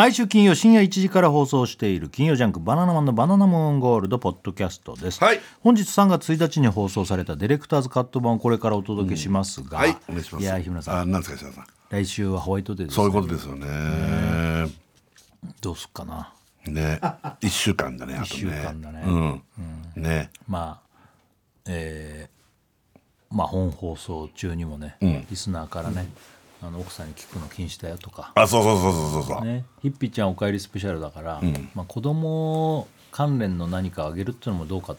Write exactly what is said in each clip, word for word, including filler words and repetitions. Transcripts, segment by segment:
毎週金曜深夜いちじから放送している金曜ジャンクバナナマンのバナナムーンゴールドポッドキャストです、はい、本日さんがつついたちに放送されたディレクターズカット版をこれからお届けしますが、うん、はいお願いします。いや日村さん、あなんですか日村さん、来週はホワイトデーです、ね、そういうことですよね、ねどうすっかなねいっしゅうかんだねあとねいっしゅうかんだね、うんうん、ねまあえー、まあ本放送中にもね、うん、リスナーからね、うんあの奥さんに聞くの禁止だよとかあそうそうそうそうそう、ね、ヒッピーちゃんおかえりスペシャルだから、うんまあ、子供関連の何かあげるっていうのもどうかっ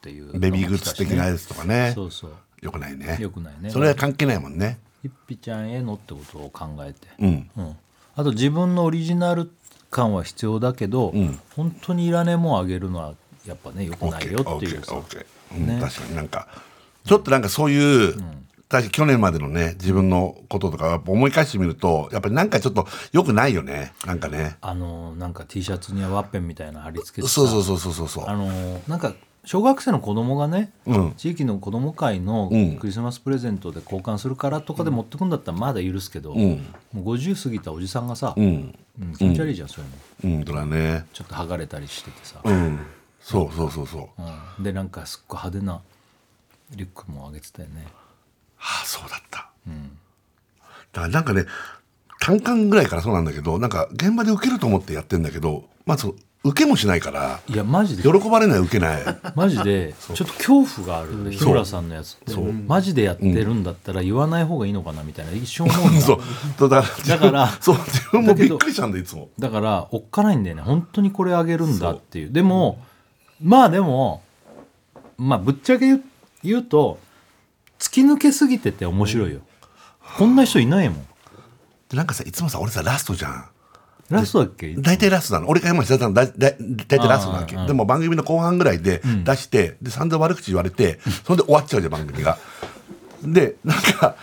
ていう、ね、ベビーグッズ的なやつとかねそうそうよくないねよくないねそれは関係ないもんねヒッピーちゃんへのってことを考えて、うんうん、あと自分のオリジナル感は必要だけど、うん、本当にいらねえもんあげるのはやっぱねよくないよっていうさ、うんね、確かになんかちょっとなんかそういう、うんうん確か去年までのね自分のこととか思い返してみるとやっぱりなんかちょっと良くないよねなんかねあのなんか T シャツにはワッペンみたいな貼り付けてそうそうそうそうそうそうあのなんか小学生の子供がね、うん、地域の子供会のクリスマスプレゼントで交換するからとかで持ってくんだったらまだ許すけど、うん、もうごじゅう過ぎたおじさんがさ、うんうん、気持ち悪いじゃんそういうの、うんだね、ちょっと剥がれたりしててさ、うん、そうそうそうそう、うん、でなんかすっごい派手なリュックもあげてたよねああそうだった、うん、だからなんかね短観ぐらいからそうなんだけどなんか現場で受けると思ってやってんだけどまず受けもしないからいやマジで喜ばれない受けないマジでちょっと恐怖がある、ね、日村さんのやつってマジでやってるんだったら言わない方がいいのかなみたいな一生思うんだそうだからだからそう自分もびっくりしたんだいつもだからおっかないんだよね本当にこれあげるんだっていうでも、うん、まあでもまあぶっちゃけ言 う, 言うと突き抜けすぎてて面白いよ、うん、こんな人いないもんでなんかさいつもさ俺さラストじゃんラストだっけ大体ラストなの俺が山下さん大体ラストなわけでも番組の後半ぐらいで出して、うん、で散々悪口言われてそれで終わっちゃうじゃん番組がでなんか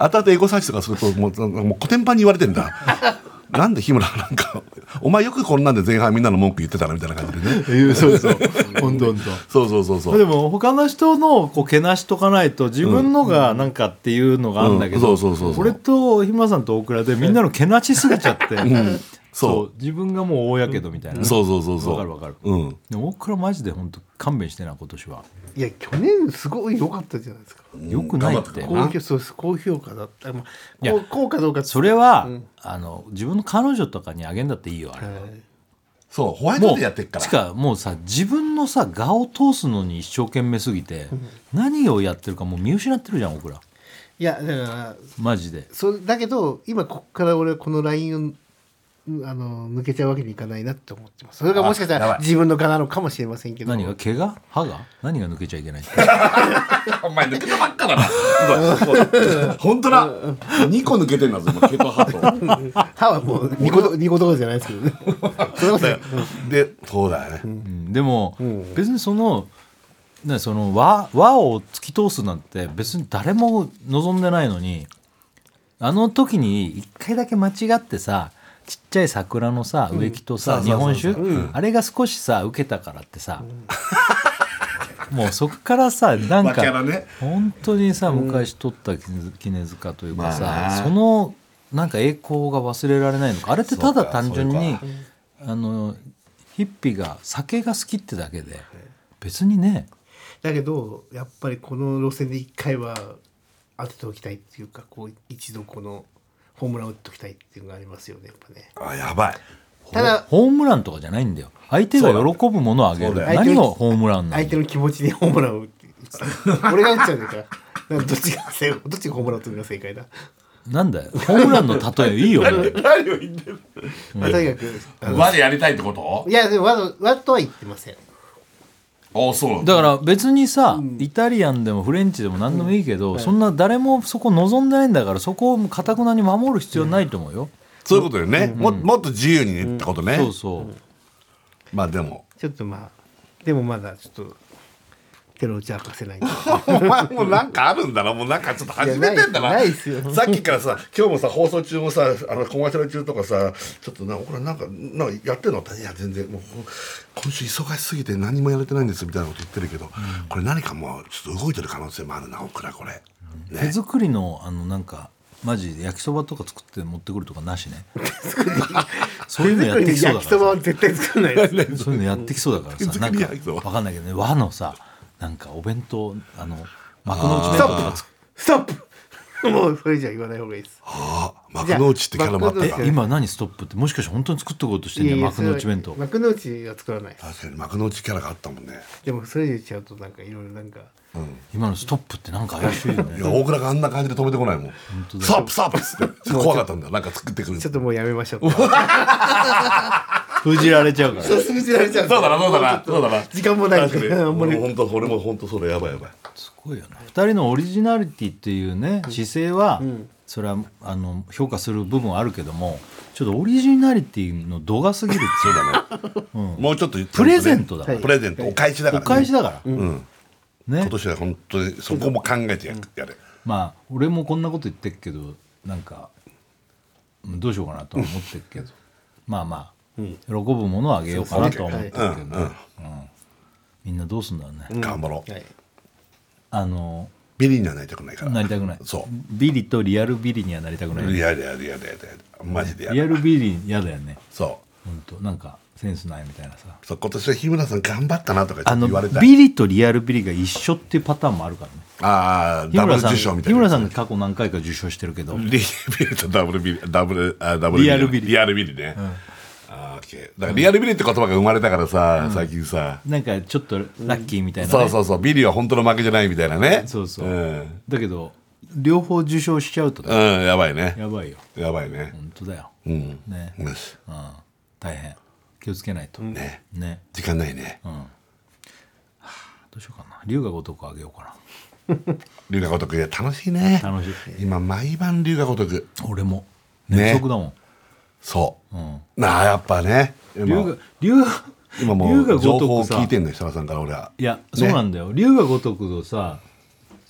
後々エゴサーチとかするともう、もうコテンパンに言われてんだなんで日村なんかお前よくこんなんで前半みんなの文句言ってたなみたいな感じでねそうそうほんとほんとそうそうそうそうでも他の人のこうけなしとかないと自分のがなんかっていうのがあるんだけど俺と日村さんと大倉でみんなのけなしすぎちゃって、うん、そう自分がもう大やけどみたいな、うん、そうそうそうそうわかるわかる、うん、でも大倉マジで本当勘弁してな今年はいや去年すごい良かったじゃないですか良くないって高評そう高評価だったまあ高かどうかそれは、うん、あの自分の彼女とかにあげんだっていいよあれそうホワイトでやってっからしかもうさ自分のさ画を通すのに一生懸命すぎて、うん、何をやってるかもう見失ってるじゃん僕らいやだからマジでそだけど今こっから俺はこのラインをあの抜けちゃうわけにいかないなって思ってますそれがもしかしたら自分の蚊なのかもしれませんけど何が毛が歯が何が抜けちゃいけないお前抜けたばっかだな本当だにこ抜けてんだぞ毛と歯と歯はもうにこどころじゃないですけどねそうだよでそうだよね、うん、でも、うん、別にそのねその輪を突き通すなんて別に誰も望んでないのにあの時に一回だけ間違ってさちっちゃい桜のさ植木とさ、うん、日本酒、うん、あれが少しさ受けたからってさ、うん、もうそこからさなんか、ね、本当にさ昔取った絹塚というかさ、まあね、そのなんか栄光が忘れられないのかあれってただ単純にあのヒッピーが酒が好きってだけで別にねだけどやっぱりこの路線で一回は当てておきたいっていうかこう一度このホームラン打っときたいっていうのがありますよねやっぱね。あやばい。ただホームランとかじゃないんだよ。相手が喜ぶものをあげる。何がホームランなの？相手の気持ちでホームランを打って。俺が打っちゃうんだから。だからどっちが正どっちがホームランを打つのが正解だ。なんだよ。ホームランの例えいいよ。何を言ってる。まあ、とにかく和でやりたいってこと？いやでも和和とは言ってません。ああそうだから別にさ、うん、イタリアンでもフレンチでも何でもいいけど、うんはい、そんな誰もそこ望んでないんだからそこをかたくなに守る必要ないと思うよ、うん、そういうことよね、うん、も, もっと自由にねってことね、うん、そうそう、うん、まあでもちょっとまあでもまだちょっと手の内は明かせないお前もうなんかあるんだなもうなんかちょっと始めてんだ な, な, ないですよさっきからさ今日もさ放送中もさあのコマーシャル中とかさちょっとなこれなんかなんかやってんのいや全然もう今週忙しすぎて何もやれてないんですみたいなこと言ってるけど、うん、これ何かもうちょっと動いてる可能性もあるなおくらこれ、うんね、手作りのあのなんかマジ焼きそばとか作って持ってくるとかなしねそういうのやってきそうだから焼きそばは絶対作らないですそういうのやってきそうだからさなんか分かんないけどね和のさなんかお弁当あの幕の内弁当とかストップストップもうそれじゃ言わない方がいいです。はあ、幕の内ってキャラもあった。今何ストップってもしかして本当に作ったことしてんね。いやいや幕の内弁当。幕の内は作らない。確かに幕の内キャラがあったもんね。でもそれ言っちゃうとなんかいろいろなんか、うん。今のストップってなんか怪しいよね。いや大倉があんな感じで止めてこないもん。ストップストップって怖かったんだよ。なんか作ってくる。ちょっともうやめましょう。封じられちゃうから。そう封じられちゃう。そうだなそうだなそうだな。時間もないから。もう本当これも本当それやばいやばい。ふたりのオリジナリティっていうね姿勢はそれはあの評価する部分はあるけどもちょっとオリジナリティの度が過ぎるっていうだね、うん、もうちょっとプレゼントだからプレゼントお返しだから、ね、お返しだから、うんうんね、今年は本当にそこも考えてやる、うん、まあ俺もこんなこと言ってるけどなんかどうしようかなと思ってるけどまあまあ、うん、喜ぶものをあげようかなと思ってるけど、ねうんうんうん、みんなどうすんだろうね頑張ろう、はいあのビリにはなりたくないからなりたくないそうビリとリアルビリにはなりたくないリアルやだやだやだマジでやだリアルビリやだよねそう本当なんかセンスないみたいなさそう今年は日村さん頑張ったなとかちょっと言われたいあのビリとリアルビリが一緒っていうパターンもあるからねああダブル受賞みたいな日村さんが過去何回か受賞してるけどリビリとダブルビリダブルあダブルリアルビリリアルビリね、うんあーだからリアルビリって言葉が生まれたからさ、うん、最近さなんかちょっとラッキーみたいな、ねうん、そうそうそうビリは本当の負けじゃないみたいなねそうそう、うん、だけど両方受賞しちゃうとね、うん、やばいねやばいよやばいね本当だよ、うんねうんうん、大変気をつけないと、うん、ね, ね時間ないね、うん、どうしようかな龍が如くあげようかな龍が如くいや楽しいね楽しい今毎晩龍が如く俺も寝不足だもん、ねそう、うん、なあやっぱね今今もう情報を聞いてんのよ設楽さんから俺はいや、ね、そうなんだよ龍が如くをさ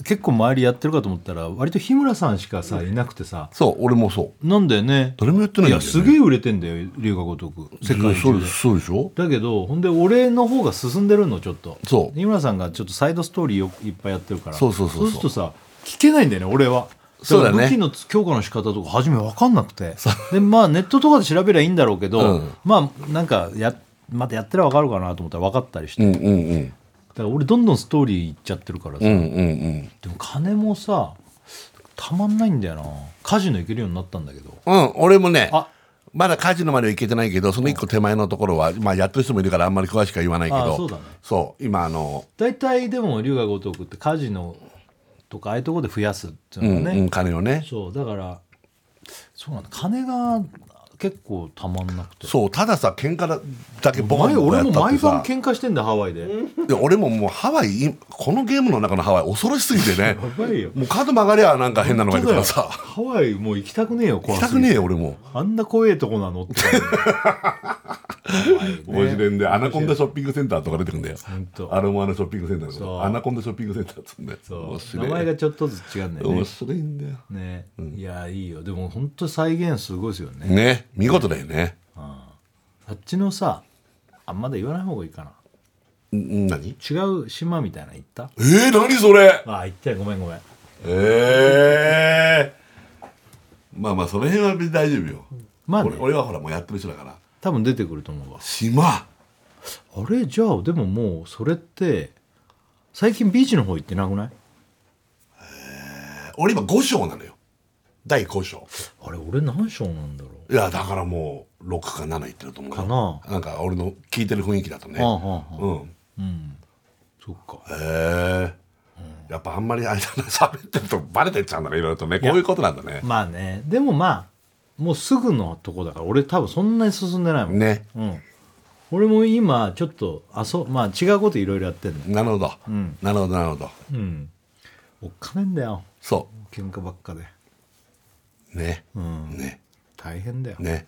結構周りやってるかと思ったら割と日村さんしかさいなくてさそう俺もそうなんだよね誰もやってないんだよねいやすげえ売れてんだよ龍が如く世界中でそうで す, そうでしょだけどほんで俺の方が進んでるのちょっとそう日村さんがちょっとサイドストーリーをいっぱいやってるからそうそうそうそうそうするとさ聞けないんだよね俺はそうだね、武器の強化の仕方とか初め分かんなくてで、まあ、ネットとかで調べりゃいいんだろうけど、うん、まあなんかやまたやってりゃ分かるかなと思ったら分かったりして、うんうんうん、だから俺どんどんストーリーいっちゃってるからさ、うんうんうん、でも金もさたまんないんだよなカジノ行けるようになったんだけど、うん、俺もねまだカジノまでは行けてないけどそのいっこ手前のところは、まあ、やってる人もいるからあんまり詳しくは言わないけどあそうだねそう今あの大体でも龍が如くってカジノとかああいうところで増やすっていうのね、うんうん、金をねそうだからそうなんだ金が結構たまんなくてそうたださ喧嘩だけボコボコやったってさ俺も毎晩喧嘩してんだハワイでで俺ももうハワイこのゲームの中のハワイ恐ろしすぎてねやばいよもう角曲がりゃなんか変なのがいるからさハワイもう行きたくねえよ怖すぎて行きたくねえよ俺もあんな怖えとこなのって面白いんでアナコンダショッピングセンターとか出てくんだよアロマのショッピングセンターとかアナコンダショッピングセンターって言うんだよそう名前がちょっとずつ違うんだよね面白いんだよ、ねうん、いやいいよでも本当再現すごいですよねね見事だよね、うん、あっちのさあんまだ言わない方がいいかな何違う島みたいな行ったえー、何それあ行ったよごめんごめんえー、まあまあその辺は大丈夫よ、まあね、俺, 俺はほらもうやってる人だから多分出てくると思うわ島あれじゃあでももうそれって最近ビーチの方行ってなくない、えー、俺今ご章なのよだいご章あれ俺何章なんだろういやだからもうろくかなな行ってると思うかななんか俺の聞いてる雰囲気だとね、はあはあ、うん、うん、そっかへえーうん、やっぱあんまりあれだな喋ってるとバレてっちゃうんだねいろいろとねこういうことなんだねまあねでもまあもうすぐのとこだから俺多分そんなに進んでないもんね、うん、俺も今ちょっとあそ、まあ、違うこといろいろやってるんだなるほど、うん、なるほどなるほど、うん、おっかねんだよそう喧嘩ばっかでね、うん、ね大変だよね、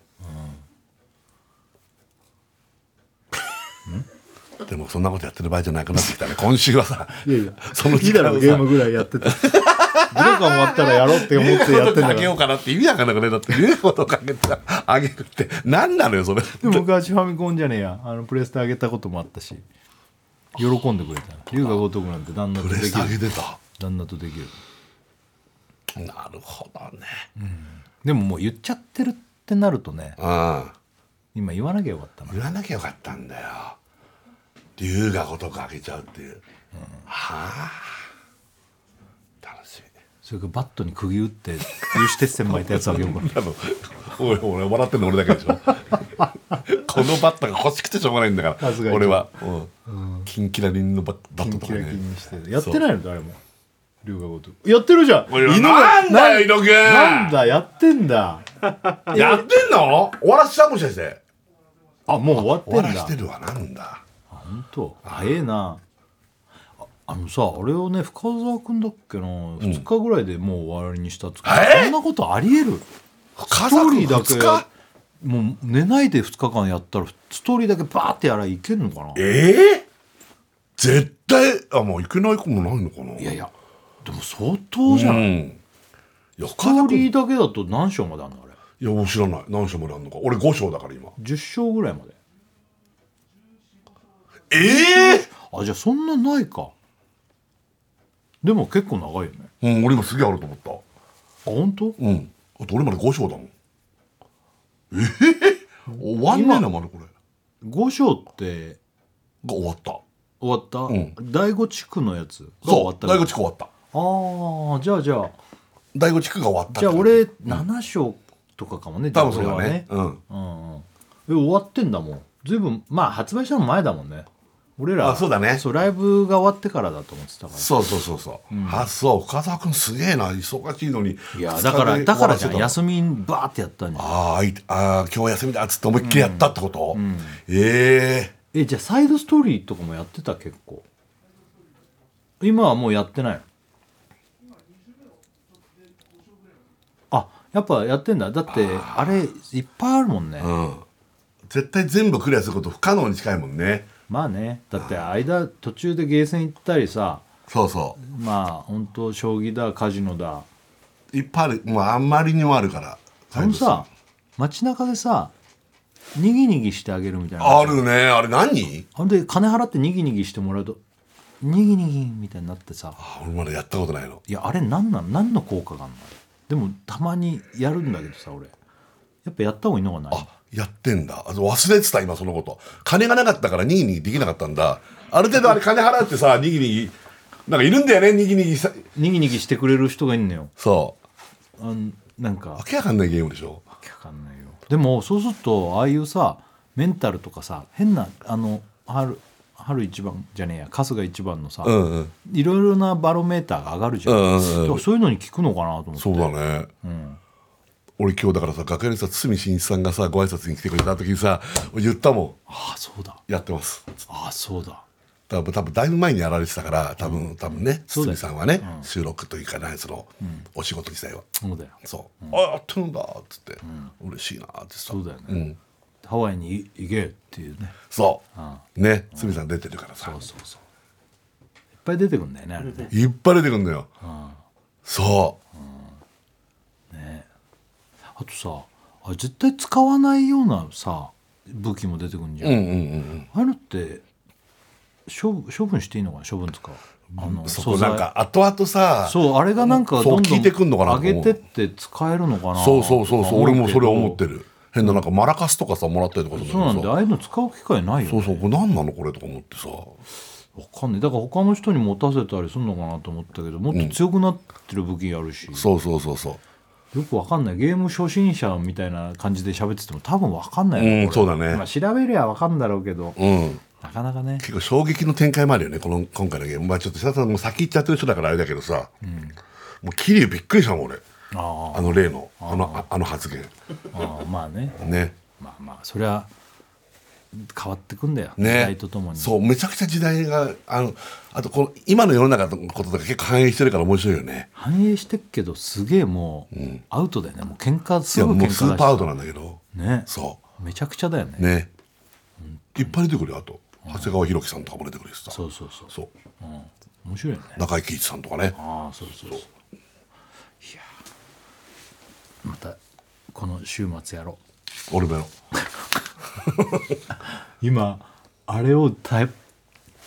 うん、でもそんなことやってる場合じゃなくなってきたね今週はさいやいやその時代のゲームぐらいやってたどうかもあったらやろうって思ってやってんだからあげようかなって意味だからねだって言うことをかけてあげるって何なのよそれでも昔ファミコンじゃねえやあのプレステあげたこともあったし喜んでくれた龍が如くなんて旦那とできるプレステあげてた旦那とできるなるほどね、うん、でももう言っちゃってるってなるとね、うん、今言わなきゃよかったな言わなきゃよかったんだよ龍がことかあげちゃうっていう、うん、はぁ楽しみ。それからバットに釘打って有刺鉄線巻いたやつあげようかなおい俺笑ってんの俺だけでしょこのバットが欲しくてしょうがないんだから俺は、うんうん、キンキラリンのバットとかねキンキラキンにしてやってないの誰も龍がごとやってるじゃん犬なんだよ犬くんなんだやってんだやってんの終わらせちゃうもしかしてあもう終わってんだ終わらせてるわなんだほんと早えな あ, あのさあれをね深澤くんだっけな、うん、ふつかぐらいでもう終わりにしたっつかそんなことありえる深澤くんふつかもう寝ないでふつかかんやったらストーリーだけバーってやらいけんのかなえー、絶対あもういけない子もないのかないやいやでも相当じゃん、うん、ストーリーだけだと何章まであんのあれいやもう知らない何章まであんのか俺ご章だから今じゅっ章ぐらいまでえー、あじゃあそんなないかでも結構長いよねうん俺今すげえあると思ったあ本当うんあと俺までご章だもんえぇ、ー、終わんないなまだこれご章ってが終わった終わった、うん、だいご地区のやつが終わったそうだいご地区終わったああじゃあじゃあだいご地区が終わったじゃあ俺なな章とかかもね多分そうだねうん、うんうん、え終わってんだもんずいぶんまあ発売したの前だもんね俺らあそうだねそうライブが終わってからだと思ってたからそうそうそうそう、うん、あそう深澤君すげえな忙しいのにいやだからだからじゃあ休みバーってやったんじゃんああ今日休みだっつって思いっきりやったってこと、うんうん、えー、えじゃあサイドストーリーとかもやってた結構今はもうやってないのあやっぱやってんだだってあれいっぱいあるもんねうん絶対全部クリアすること不可能に近いもんねまあねだって間途中でゲーセン行ったりさそうそうまあ本当将棋だカジノだいっぱいあるもうあんまりにもあるからあのさ街中でさにぎにぎしてあげるみたいなあるねあれ何あれで金払ってにぎにぎしてもらうとにぎにぎみたいになってさあ俺まだやったことないのいやあれ何なん何の効果があるのでもたまにやるんだけどさ俺やっぱやった方がいいのがないあやってんだ忘れてた今そのこと金がなかったからにぎにぎできなかったんだある程度あれ金払ってさにぎにぎなんかいるんだよねにぎにぎさにぎにぎしてくれる人がいるのよそうあのなんかわけわかんないゲームでしょわけわかんないよでもそうするとああいうさメンタルとかさ変なあの春、春一番じゃねえや春日一番のさ、うんうん、いろいろなバロメーターが上がるじゃん、うんうんうん、だからそういうのに効くのかなと思ってそうだねうん俺今日だからさ楽屋にさ堤真一さんがさご挨拶に来てくれた時にさ言ったもんああそうだやってますああそうだ多分多分だいぶ前にやられてたから多分、うん、多分ね堤さんはね、うん、収録というかねその、うん、お仕事自体はそうだよそう、うん、あやってるんだっつって、うん、嬉しいなってさそうだよね、うん、ハワイに行けっていうねそう、うん、ね堤さん出てるからさ、うん、そうそうそういっぱい出てくんだよねあれねいっぱい出てくんだよ、うん、そう、うん、ねあとさあ絶対使わないようなさ武器も出てくるんじゃん、うんうんうん、あれって処分していいのかな処分とかあのそこなんか後々さそうあれがなんかどんどん上げてって使えるのかなそうそうそうそう俺もそれは思ってる変ななんかマラカスとかさもらったりとかそうなんでああいうの使う機会ないよねそうそうこれ何なのこれとか思ってさわかんないだから他の人に持たせたりするのかなと思ったけどもっと強くなってる武器あるし、うん、そうそうそうそうよくわかんないゲーム初心者みたいな感じで喋ってても多分わかんないよ、うん、そうだね、まあ、調べりゃわかんだろうけど、うん、なかなかね結構衝撃の展開もあるよねこの今回のゲーム、まあ、ちょっと久々もう先行っちゃってる人だからあれだけどさ、うん、もう桐生びっくりしたもん俺 あ, あの例のあ の, あ, あの発言あまあ ね, ねまあまあそりゃ変わってくんだよ、ね、時代とともにそうめちゃくちゃ時代が あ, のあとこの今の世の中のこととか結構反映してるから面白いよね反映してるけどすげえもう、うん、アウトだよねもう喧嘩すぐ喧嘩だしいやもうスーパーアウトなんだけど、ね、そうめちゃくちゃだよねねいっぱい出てくるよあと、うん、長谷川博己さんとかも出てくるしさそうそうそうそう、うん、面白いよね中井貴一さんとかねああそうそうそうそういやまたこの週末やろう俺もやろう今あれを タ, イ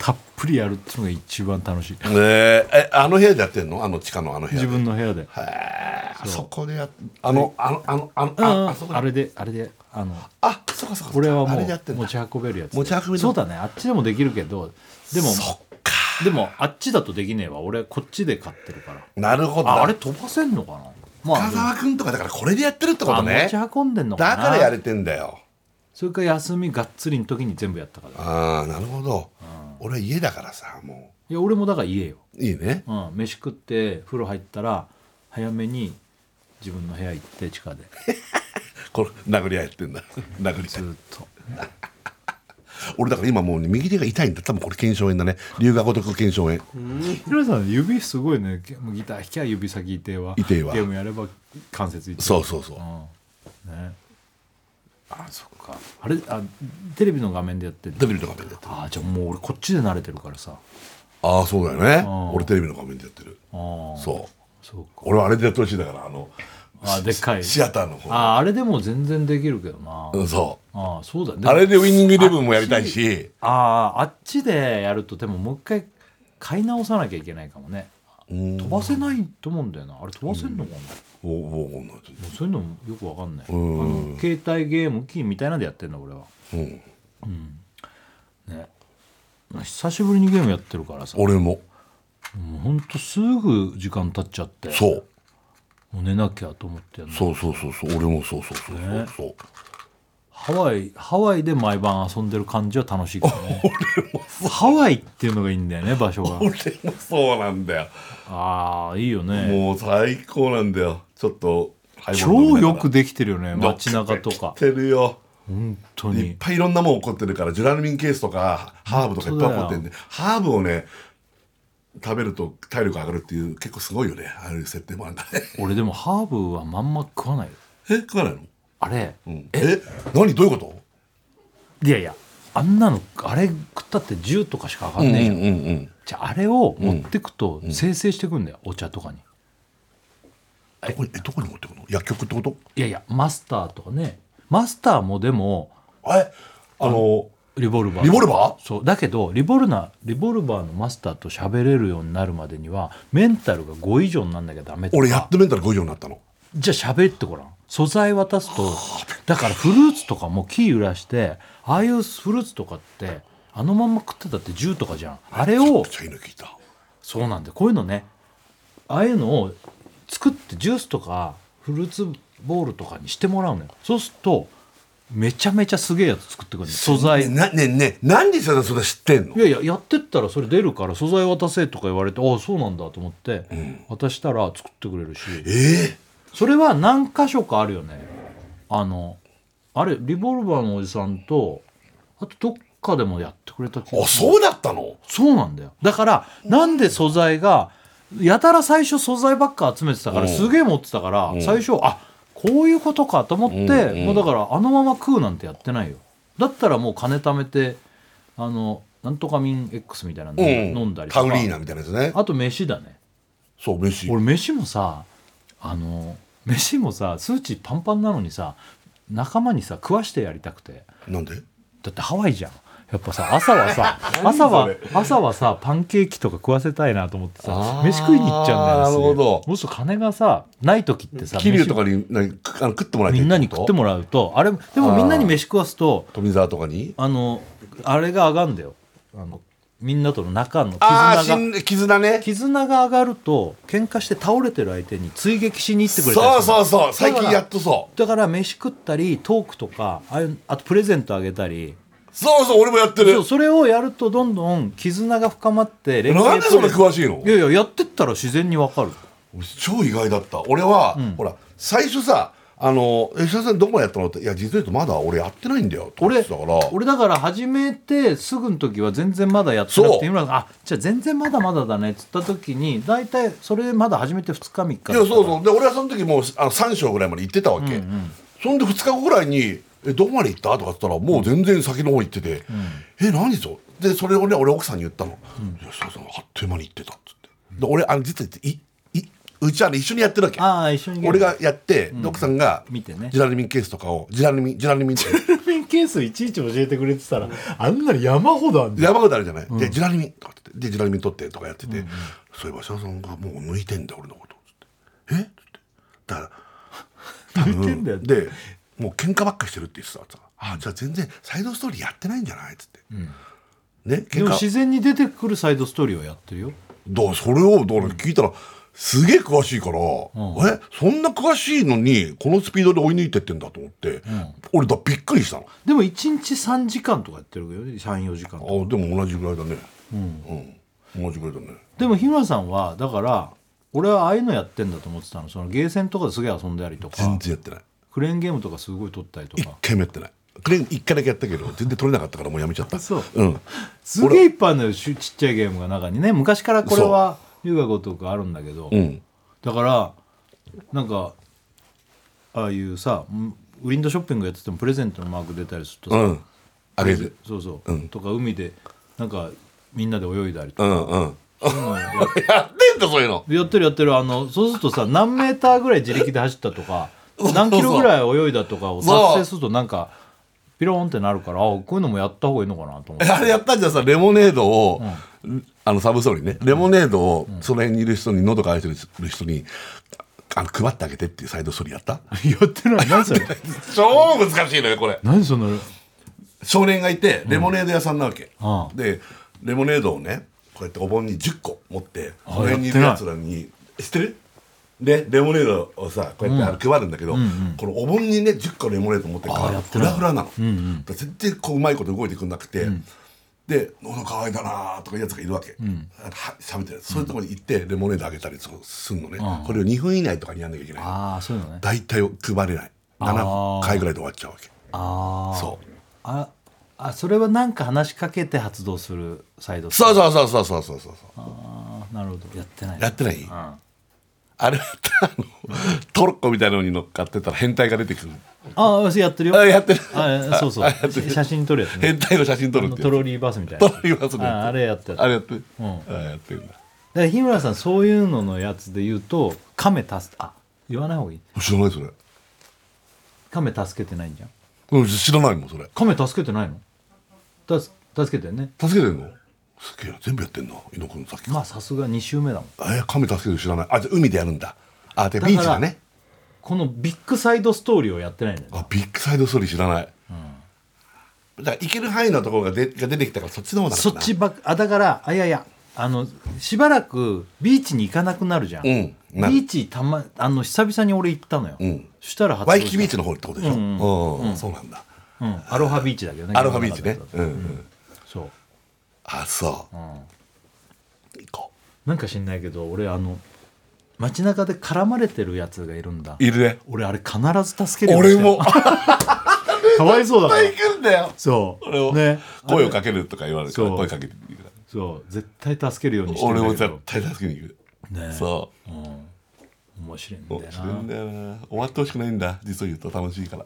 たっぷりやるっていうのが一番楽しい、ね、えあの部屋でやってんのあの地下のあの部屋で自分の部屋でへそあそこでやあのあのあのあのああそこであれであれであのあそうかそうかこれはもう持ち運べるやつ持ち運べそうだねあっちでもできるけどでもそっかでもあっちだとできねえわ俺こっちで買ってるからなるほど あ, あれ飛ばせんのかな深澤君とかだからこれでやってるってことね持ち運んでんのかなだからやれてんだよそれから休みがっつりの時に全部やったからああなるほど、うん、俺は家だからさもういや俺もだから家よいいね、うん、飯食って風呂入ったら早めに自分の部屋行って地下でこれ殴り合いやってんだ殴り合いずっと俺だから今もう、ね、右手が痛いんだ多分これ腱鞘炎だね龍が如く腱鞘炎ヒロさん指すごいねギター弾きゃ指先痛いわ痛いわゲームやれば関節痛いそうそうそう、うんね、あそっかあれあテレビの画面でやってるテレビの画面でやってるあじゃあもう俺こっちで慣れてるからさあそうだよね、うん、俺テレビの画面でやってるあそうそうか俺はあれでやってほしいだからあのあでっかいシアターの方ああれでも全然できるけどな、うん、そうああそうだねあれでウイニングイレブンもやりたいしあああっちでやるとでももう一回買い直さなきゃいけないかもね飛ばせないと思うんだよなあれ飛ばせんのかなそういうのもよくわかんないうん携帯ゲーム機みたいなんでやってんの俺はうん、うんね、久しぶりにゲームやってるからさ俺ももうほんとすぐ時間経っちゃってそうもう寝なきゃと思ってやるそうそうそうそう俺もそうそうそうそうそう、ね、ハワイハワイで毎晩遊んでる感じは楽しいけどね俺もそうハワイっていうのがいいんだよね場所が俺もそうなんだよああいいよねもう最高なんだよちょっと超よくできてるよね街中とかできてるよ本当にいっぱいいろんなもん起こってるからジュラルミンケースとかハーブとかいっぱい起こってるんでハーブをね食べると体力上がるっていう結構すごいよねああいう設定もあるんだね俺でもハーブはまんま食わないよえ食わないのあれ、うん、え何どういうこといやいやあんなのあれ食ったってじゅうとかしか上がんねえじゃん、うんうんうん、じゃああれを持ってくと生成してくんだよ、うん、お茶とかにどこにえどこに持ってくの薬局ってこといやいやマスターとかねマスターもでもあれあのリボルバーリボルバーそうだけどリボルナリボルバーのマスターと喋れるようになるまでにはメンタルがご以上になんなきゃダメとか俺やっとメンタルご以上になったのじゃあ喋ってごらん素材渡すとだからフルーツとかも木揺らしてああいうフルーツとかってあのまま食ってたってじゅうとかじゃんあれをそうなんでこういうのねああいうのを作ってジュースとかフルーツボールとかにしてもらうのよそうするとめちゃめちゃすげえやつ作ってくる素材な、ねね、なんでそれ知ってんのいやいややってったらそれ出るから素材渡せとか言われてああそうなんだと思って、うん、渡したら作ってくれるし、えー、それは何か所かあるよねあのあれリボルバーのおじさんとあとどっかでもやってくれた気がするあそうだったのそうなんだよだからなんで素材がやたら最初素材ばっか集めてたから、うん、すげえ持ってたから、うん、最初あこういうことかと思って、うんうん、もうだからあのまま食うなんてやってないよだったらもう金貯めてあのなんとかミン X みたいなの飲んだりとか、うん、タウリーナみたいなですねあと飯だねそう飯俺飯もさあの飯もさ数値パンパンなのにさ仲間にさ食わしてやりたくてなんでだってハワイじゃんやっぱさ朝はさ朝は朝はさパンケーキとか食わせたいなと思ってさ飯食いに行っちゃうんだよね。もうちょっと金がさない時ってさ桐生とかに何あの食ってもらえてみんなに食ってもらうとあれでもみんなに飯食わすと富澤とかにあのあれが上がるんだよあのみんなとの仲の絆が絆ね絆が上がると喧嘩して倒れてる相手に追撃しに行ってくれたりするそうそうそう最近やっとそうだから飯食ったりトークとかあとプレゼントあげたりそうそう俺もやってる そ, うそれをやるとどんどん絆が深まってなんでそれ詳しいのいやいややってったら自然に分かる超意外だった俺は、うん、ほら最初さあの吉田さんどこまでやったのっていや実は言うとまだ俺やってないんだよ俺だから俺だから始めてすぐの時は全然まだやってなくて今あじゃあ全然まだまだだねっつった時に大体それまだ始めてふつかみっかいやそうそうで俺はその時もうあのさん章ぐらいまで行ってたわけ、うんうん、そんでふつかごぐらいにえどこまで行ったとか言ったらもう全然先の方行ってて、うん、え何ぞでそれをね俺奥さんに言ったの、うん、いやそうそうあっという間に行ってたっつってで俺あの実は い, いうちはね一緒にやってるわけ。ああ一緒に俺がやって、うん、ドクさんが見て、ね、ジュラルミンケースとかをジュラルミンジュラルミンジュラルミンケースいちいち教えてくれてたら、うん、あんなに山ほどあるんだよ。山ほどあるじゃない、うん、でジュラルミンとかってでジュラルミン取ってとかやってて、うん、そういえば社長さんがもう抜いてんだ俺のことつって、えっつってだから抜いてんだよでもう喧嘩ばっかしてるって言ってたから、ああじゃあ全然サイドストーリーやってないんじゃないっつって、うんね、でも自然に出てくるサイドストーリーをやってるよ。だそれをだから聞いたら、うん、すげえ詳しいから、うん、えそんな詳しいのにこのスピードで追い抜いてってんだと思って、うん、俺だびっくりしたの。でもいちにちさんじかんとかやってるけどね、 さん,よ 時間とか。あでも同じぐらいだね、うんうん、同じぐらいだね。でも日村さんはだから俺はああいうのやってんだと思ってたの。そのゲーセンとかですげえ遊んだりとか全然やってない。クレーンゲームとかすごい取ったりとか一回もやってない。クレーンいっかいだけやったけど全然取れなかったからもうやめちゃった。そう、うん、すげえいっぱいあるのよちっちゃいゲームが中にね。昔からこれは龍河如くあるんだけど、うん、だからなんかああいうさウィンドショッピングやっててもプレゼントのマーク出たりするとさ、うん、あげるそうそう、うん、とか海でなんかみんなで泳いだりとか、うんうんうん、やってんだそういうのやってるやってる。あのそうするとさ何メーターぐらい自力で走ったとか何キロぐらい泳いだとかを達成するとなんかピローンってなるから、あこういうのもやった方がいいのかなと思って。あれやったんじゃさレモネードを、うん、あのサブソーリーねレモネードをその辺にいる人に喉が渇いてる人にあの配ってあげてっていうサイドストーリーやったやってない。何それ超難しいのよこれ。何その少年がいてレモネード屋さんなわけ、うん、でレモネードをねこうやってお盆にじゅっこ持ってその辺にいるやつらに知ってるでレモネードをさこうやって配るんだけど、うんうんうん、このお盆にねじゅっこレモネード持ってるからフラフラなの、うんうん、だ全然こううまいこと動いてくんなくて、うん、で喉乾いたなとかいうやつがいるわけ、うん、は喋ってる、うん、そういうところに行ってレモネードあげたりするのね、うん、これをにふん以内とかにやんなきゃいけない。あそういうのね。大体配れないななかいぐらいで終わっちゃうわけ。あそうああそれはなんか話しかけて発動するサイドそうそうそうそうそうそうそうあなるほどやってないやってない、うんあれトロッコみたいなのに乗っかってたら変態が出てくる。ああやってるよ。あやってる。あそうそう。写真撮るやつ、ね。変態の写真撮るって。トロリーバスみたいな。トロリーバスあれやってる。あれやってる。うん。ああやってるんだ。だから日村さんそういうののやつで言うとカメ助けあ言わない方がいい。知らないそれ。カメ助けてないんじゃん。うん知らないもんそれ。カメ助けてないの？たす助けてるね。助けてるの？すげえ全部やってんの。井野君さっきまあさすがに周目だもん。えー、亀助ける知らない。あじゃあ海でやるんだ。あでビーチだね。このビッグサイドストーリーをやってないんだよ、ね。あビッグサイドストーリー知らない。うん、だから行ける範囲のところが 出, が出てきたからそっちの方だから。そっちばあだからあいやいやあのしばらくビーチに行かなくなるじゃん。うん、ビーチたまあの久々に俺行ったのよ。うん、そしたらワイキビーチの方ってことでしょ。うんうんうんうん、そうなんだ、うん。アロハビーチだけどね。アロハビーチね。うんうんうん、そう。あそう、うん、行こう。なんか知んないけど俺あの街中で絡まれてるやつがいるんだ。いるね。俺あれ必ず助けるようにしてる。俺もかわいそうだから絶対行くんだよ。そう俺も、ね、声をかけるとか言われるから声かけていくからそう絶対助けるようにしてるんだけど俺も絶対助けに行くね。そう、うん、面白いんだよな。面白いんだよな。終わってほしくないんだ実を言うと。楽しいから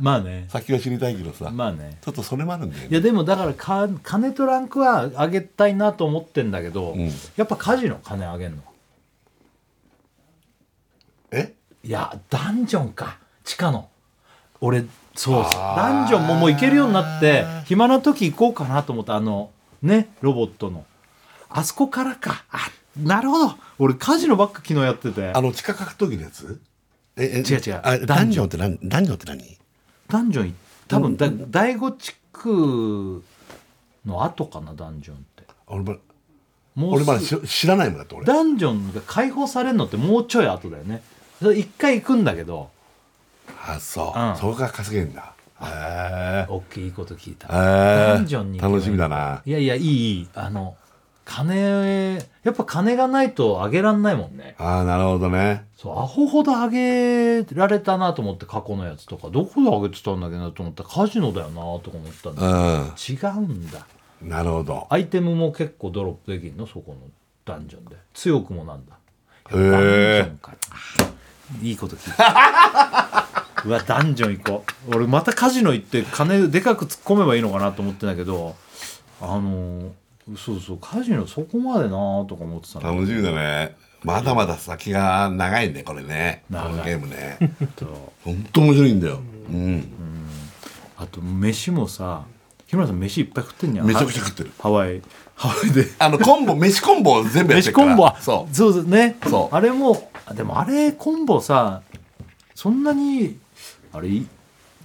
まあね、先は知りたいけどさ、まあね、ちょっとそれもあるんだよね。いやでもだからか金とランクは上げたいなと思ってんだけど、うん、やっぱカジノ金上げんのえいやダンジョンか地下の俺そうダンジョンももう行けるようになって暇な時行こうかなと思ったあのねロボットのあそこからかあなるほど俺カジノばっか昨日やっててあの地下格闘技のやつええ違う違うあダンジョンって何ダンジョンって何ダンジョン多分だ、うん、だいご地区の後かなダンジョンって俺まだ俺まだ知らないもんだって俺ダンジョンが解放されるのってもうちょい後だよね。一回行くんだけどあそう、うん、そこから稼げるんだ。へえ大きいこと聞いた。ダンジョンに楽しみだな。いやいやいいいいあの金やっぱ金がないと上げらんないもんね。ああなるほどね。そうアホほど上げられたなと思って過去のやつとかどこで上げてたんだっけなと思ったらカジノだよなとか思ったんだけど、うん、違うんだ。なるほど。アイテムも結構ドロップできるのそこのダンジョンで強くもなんだ。へえいいこと聞いたうわダンジョン行こう。俺またカジノ行って金でかく突っ込めばいいのかなと思ってんだけどあのーそうそうカジノそこまでなとか思ってた。楽しみだね。まだまだ先が長いねこれね、このゲームね本当面白いんだよ、うんうん、あと飯もさ、日村さん飯いっぱい食ってんじゃん。めちゃくちゃ食ってる。ハワイハワイであのコンボ飯コンボ全部やってるから。飯コンボそうそうですね。そうあれもでもあれコンボさそんなにあれ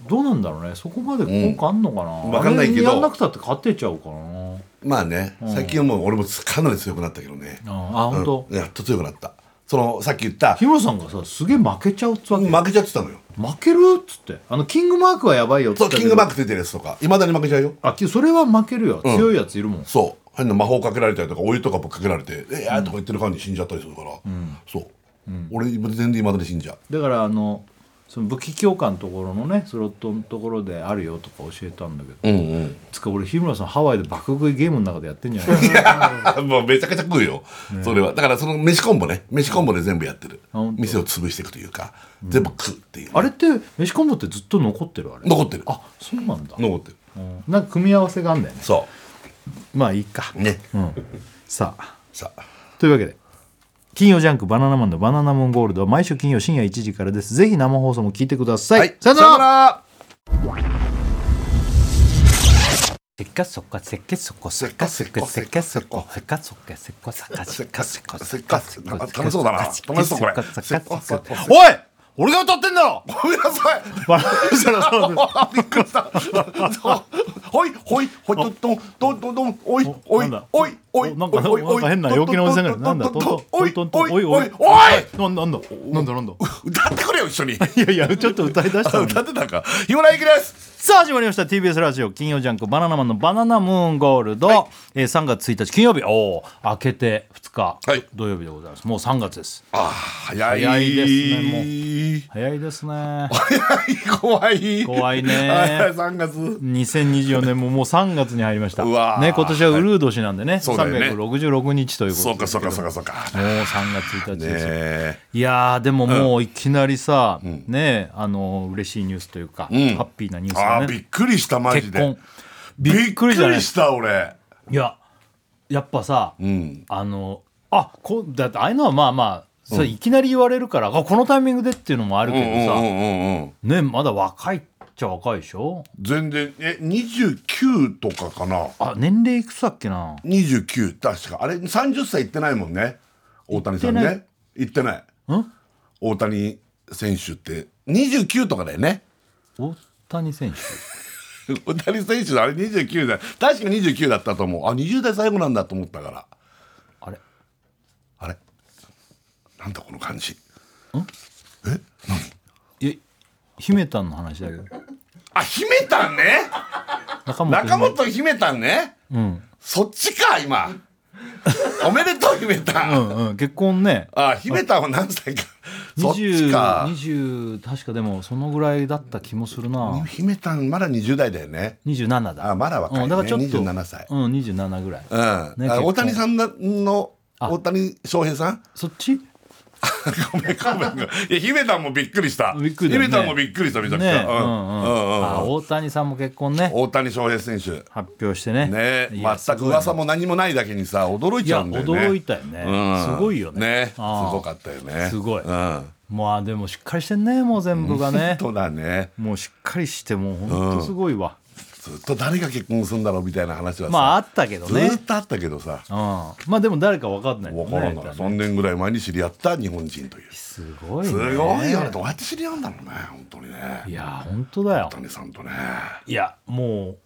どうなんだろうね。そこまで効果あんのかな。うん、分かんないけど。やんなくたって勝てちゃうからな。まあね。うん、最近はもう俺もかなり強くなったけどね。ああ本当、うん。やっと強くなった。そのさっき言った日村さんがさすげえ負けちゃうっつわけ。負けちゃってたのよ。負けるっつってあのキングマークはやばいよっつって。そうキングマーク出てるやつとかいまだに負けちゃうよ。あそれは負けるよ、うん、強いやついるもん。そう変な魔法かけられたりとかお湯とかかけられてえーとか言ってる間に死んじゃったりするから、うん、そう、うん、俺全然いまだに死んじゃう。だからあのその武器強化のところのねスロットのところであるよとか教えたんだけど、うんうん、つか俺日村さんハワイで爆食いゲームの中でやってんじゃないかもうめちゃくちゃ食うよ、ね、それはだからその飯コンボね飯コンボで全部やってる、うん、店を潰していくというか、うん、全部食うっていう、ね、あれって飯コンボってずっと残ってるあれ残ってるあそうなんだ残ってる、うん、なんか組み合わせがあるんだよねそうまあいいかね、うん、さあさあというわけで金曜ジャンクバナナマンのバナナモンゴールドは毎週金曜深夜いちじからです。ぜひ生放送も聞いてください。さよなら。せっかそこせっかそこせっかそこせっかそこせっかそこせっかそこせっかそこせっかそこ楽しそうだな。楽しそうこれ。おい、俺が歌ってんだろ。ごめんなさい。びっくりした。ほいほいほいとととととおいおいおい。なんか変な陽気なおじさんがなんだトントンおいおいおいおいなんだなんだなんだ歌ってくれよ一緒にいやいやちょっと歌いだした歌ってたか日村ゆきですさあ始まりました ティービーエス ラジオ金曜ジャンクバナナマンのバナナムーンゴールド、はいえー、さんがつついたち金曜日お明けてふつか、はい、土曜日でございますもうさんがつですあ早い早いですねもう早いですね怖い怖いねさんがつにせんにじゅうよねんももうさんがつに入りましたうわ、ね、今年はウルー年なんでね、はいさんびゃくろくじゅうろくにちということですけど、そうかそうかそうかそうか。もうさんがつついたちですよ。ね、いやーでももういきなりさ、うん、ねあの嬉しいニュースというか、うん、ハッピーなニュースがね。あびっくりしたマジで。結婚びっくりじゃない。びっくりした俺。いややっぱさ、うん、あのあこだってああいうのはまあまあ。それいきなり言われるから、うん、このタイミングでっていうのもあるけどさ、うんうんうんうん、ねまだ若いっちゃ若いでしょ全然えにじゅうきゅうとかかなあ年齢いくつだっけなにじゅうきゅう確かあれさんじゅっさいいってないもんね大谷さんねいってない、うん、大谷選手ってにじゅうきゅうとかだよね大谷選手大谷選手あれにじゅうきゅうだ確かにじゅうきゅうだったと思うあにじゅう代最後なんだと思ったからあれあれなんだこの感じんえ何え姫たんの話だけどあ姫たんね中本中本姫たんね、うん、そっちか今おめでとう姫たん、うんうん、結婚ねあ姫たんは何歳かそっちかにじゅう確かでもそのぐらいだった気もするな姫たんまだにじゅう代だよねにじゅうななだあまだ若いね、うん、だからちょっとにじゅうななさいうんにじゅうななぐらい、うんね、大谷さんの大谷翔平さんそっちごめんごめんごめんいや姫たんもびっくりしたびっくり、ね、姫たんもびっくりしたみたいな大谷さんも結婚ね大谷翔平選手発表して ね, ね全く噂も何もないだけにさ驚いちゃうんだよねいや驚いたよね、うん、すごいよ ね, ねすごかったよねすごい、うん、まあでもしっかりしてんねもう全部がね本当だねもうしっかりしてもうほんとすごいわ、うんずっと誰が結婚するんだろうみたいな話はさまああったけどねずっとあったけどさ、うん、まあでも誰か分かんない、ね、分からないさんねんぐらい前に知り合った日本人というすごいねすごいよねどうやって知り合うんだろうね本当にねいや本当だよ谷さんとねいやもう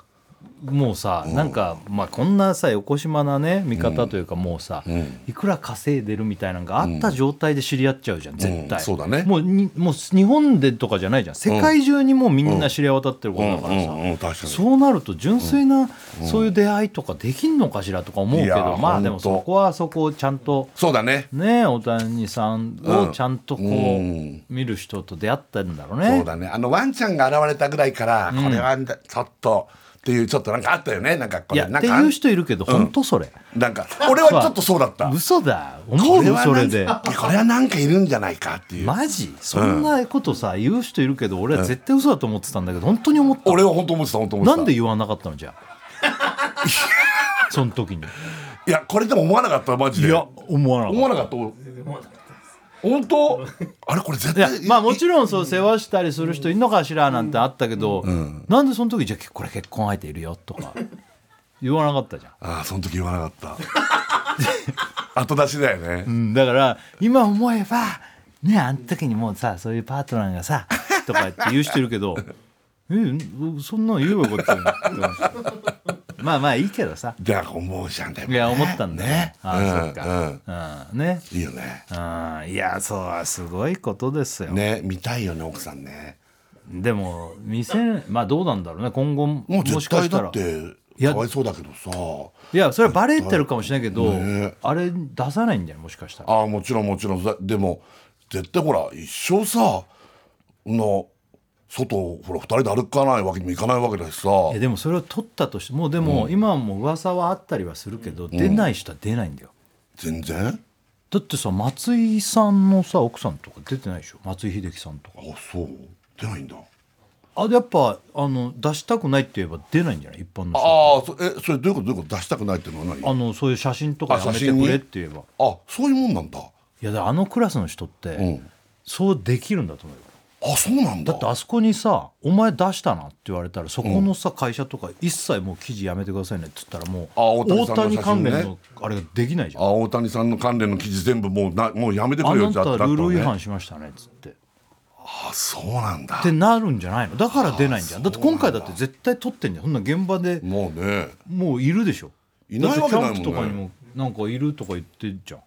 もうさ、うん、なんか、まあ、こんなさ横島なね見方というか、うん、もうさ、うん、いくら稼いでるみたいなのがあった状態で知り合っちゃうじゃん、うん、絶対、うん、そうだねもう、に、もう日本でとかじゃないじゃん世界中にもうみんな知り合い渡ってることだからさ、うんうんうんうん、確かにそうなると純粋な、うん、そういう出会いとかできんのかしらとか思うけどまあでもそこはそこをちゃんとそうだねね大谷さんをちゃんとこう、うん、見る人と出会ったんだろうねそうだねあのワンちゃんが現れたぐらいからこれはちょっと、うんっていうちょっとなんかあったよねなんかこれいやなんかっていう人いるけど、うん、本当それなんか俺はちょっとそうだった嘘だ思うよそれでこれはなんかいるんじゃないかっていうマジそんなことさ、うん、言う人いるけど俺は絶対嘘だと思ってたんだけど本当に思った俺は本当思ってた本当思ってたなんで言わなかったのじゃあその時にいやこれでも思わなかったマジで。いや思わなかった思わなかった思わなかった本当あれこれ絶対いやまあもちろんそう世話したりする人いんのかしらなんてあったけど、うんうん、なんでその時じゃあこれ結婚相手いるよとか言わなかったじゃん。ああその時言わなかった後出しだよね、うん、だから今思えばねあの時にもうさそういうパートナーがさとかって言う人いるけどえそんなの言えばよかったまあまあいいけどさだから思うじゃんだよ、ね、いや思ったんだよ ね, ねああ、うん、そっか、うんうん、ねいいよね、うん、いやそうすごいことですよね。見たいよね奥さんね。でも見せまあどうなんだろうね今後もしかしたらもう絶対だってかわいそうだけどさいやそれはバレてるかもしれないけど、ね、あれ出さないんじゃないもしかしたら。ああもちろんもちろんでも絶対ほら一生さの外をほらふたりで歩かないわけにもいかないわけだしさ。いやでもそれを取ったとしてもうでも、うん、今はもう噂はあったりはするけど、うん、出ない人は出ないんだよ全然。だってさ松井さんのさ奥さんとか出てないでしょ松井秀喜さんとか。あそう出ないんだ。あやっぱあの出したくないって言えば出ないんじゃない一般の人。ああ そ, えそれどういうことどういうこと出したくないっていうのは何。あのそういう写真とかやめてくれって言えば。あそういうもんなんだ。いやだあのクラスの人って、うん、そうできるんだと思うよ。あそうなんだ。だってあそこにさお前出したなって言われたらそこのさ、うん、会社とか一切もう記事やめてくださいねって言ったらもうあ 大, 谷さんの、ね、大谷関連のあれができないじゃん。あ大谷さんの関連の記事全部も う, なもうやめてくれよってあなたルール違反しましたねっつってああそうなんだってなるんじゃないの。だから出ないんじゃん。だって今回だって絶対撮ってんじゃんそんな現場でもうねもういるでしょ。いないわけないもんね。キャンプとかにもなんかいるとか言ってんじゃんっ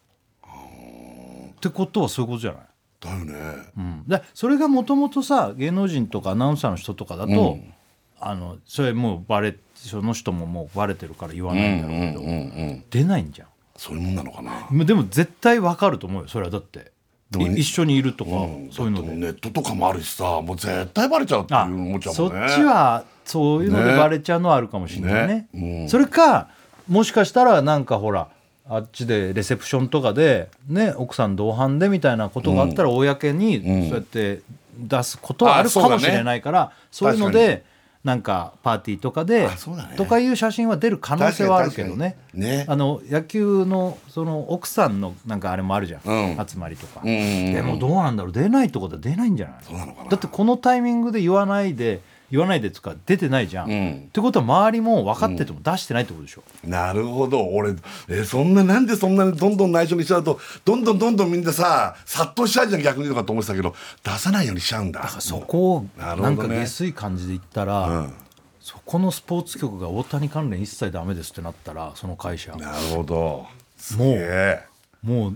てことはそういうことじゃないだよね、うん、だそれがもともとさ芸能人とかアナウンサーの人とかだと、うん、あのそれもうバレその人ももうバレてるから言わないんだろうけど、うんうんうんうん、出ないんじゃん。そういうもんなのかな。でも絶対分かると思うよそれはだって一緒にいるとか、うん、そういうのでネットとかもあるしさもう絶対バレちゃうっていう思っちゃうもんね。そっちはそういうのでバレちゃうのはあるかもしれない ね, ね、うん、それかもしかしたらなんかほらあっちでレセプションとかで、ね、奥さん同伴でみたいなことがあったら公にそうやって出すことはあるかもしれないから、うんうんね、そういうのでなんかパーティーとかで、ね、とかいう写真は出る可能性はあるけど ね, ねあの野球 の, その奥さんのなんかあれもあるじゃん、うん、集まりとか、うんうんうん、でもどうなんだろう出ないってことは出ないんじゃない。そうなのかな。だってこのタイミングで言わないで言わないでとか出てないじゃん、うん、ってことは周りも分かってても出してないってことでしょ、うん、なるほど。俺えそんななんでそんなにどんどん内緒にしちゃうとどんどんどんどんみんなさ殺到しちゃうじゃん逆にとかと思ってたけど出さないようにしちゃうんだ。だからそこを、うん、なるほどね、なんか下水感じで言ったら、うん、そこのスポーツ局が大谷関連一切ダメですってなったらその会社なるほどすげーもうもう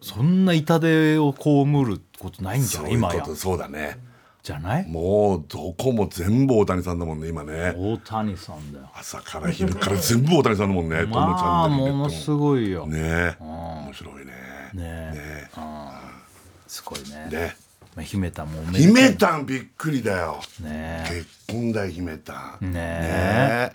そんな痛手を被ることないんじゃない。そういうこと今やそうだねじゃない。もうどこも全部大谷さんだもんね今ね。大谷さんだよ朝から昼から全部大谷さんだもんねまあものすごいよね、うん、面白いねねね、うんうん、すごいねね、まあ、姫たんもおめでたい姫たんびっくりだよ、ね、結婚だよ姫たんねね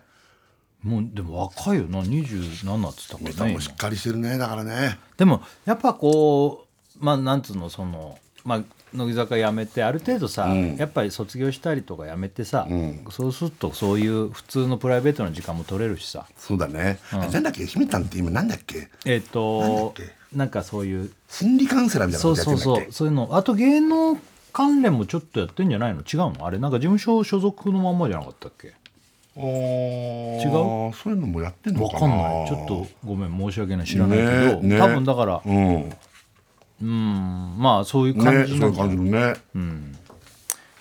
もうでも若いよなにじゅうななって言ったからね。姫もしっかりしてるねだからね。でもやっぱこうまあなんつうのそのまあ乃木坂辞めてある程度さ、うん、やっぱり卒業したりとか辞めてさ、うん、そうするとそういう普通のプライベートの時間も取れるしさ。そうだね、うん、なんだっけ姫たんって今なんだっけえーとなんかそういう心理カウンセラーみたいなことやってんだっけ。そうそうそうそういうのあと芸能関連もちょっとやってんじゃないの違うのあれなんか事務所所属のまんまじゃなかったっけ。あ違うそういうのもやってんのかな分かんないちょっとごめん申し訳ない知らないけど、ねね、多分だから、うんうん、まあそういう感じのね。うん。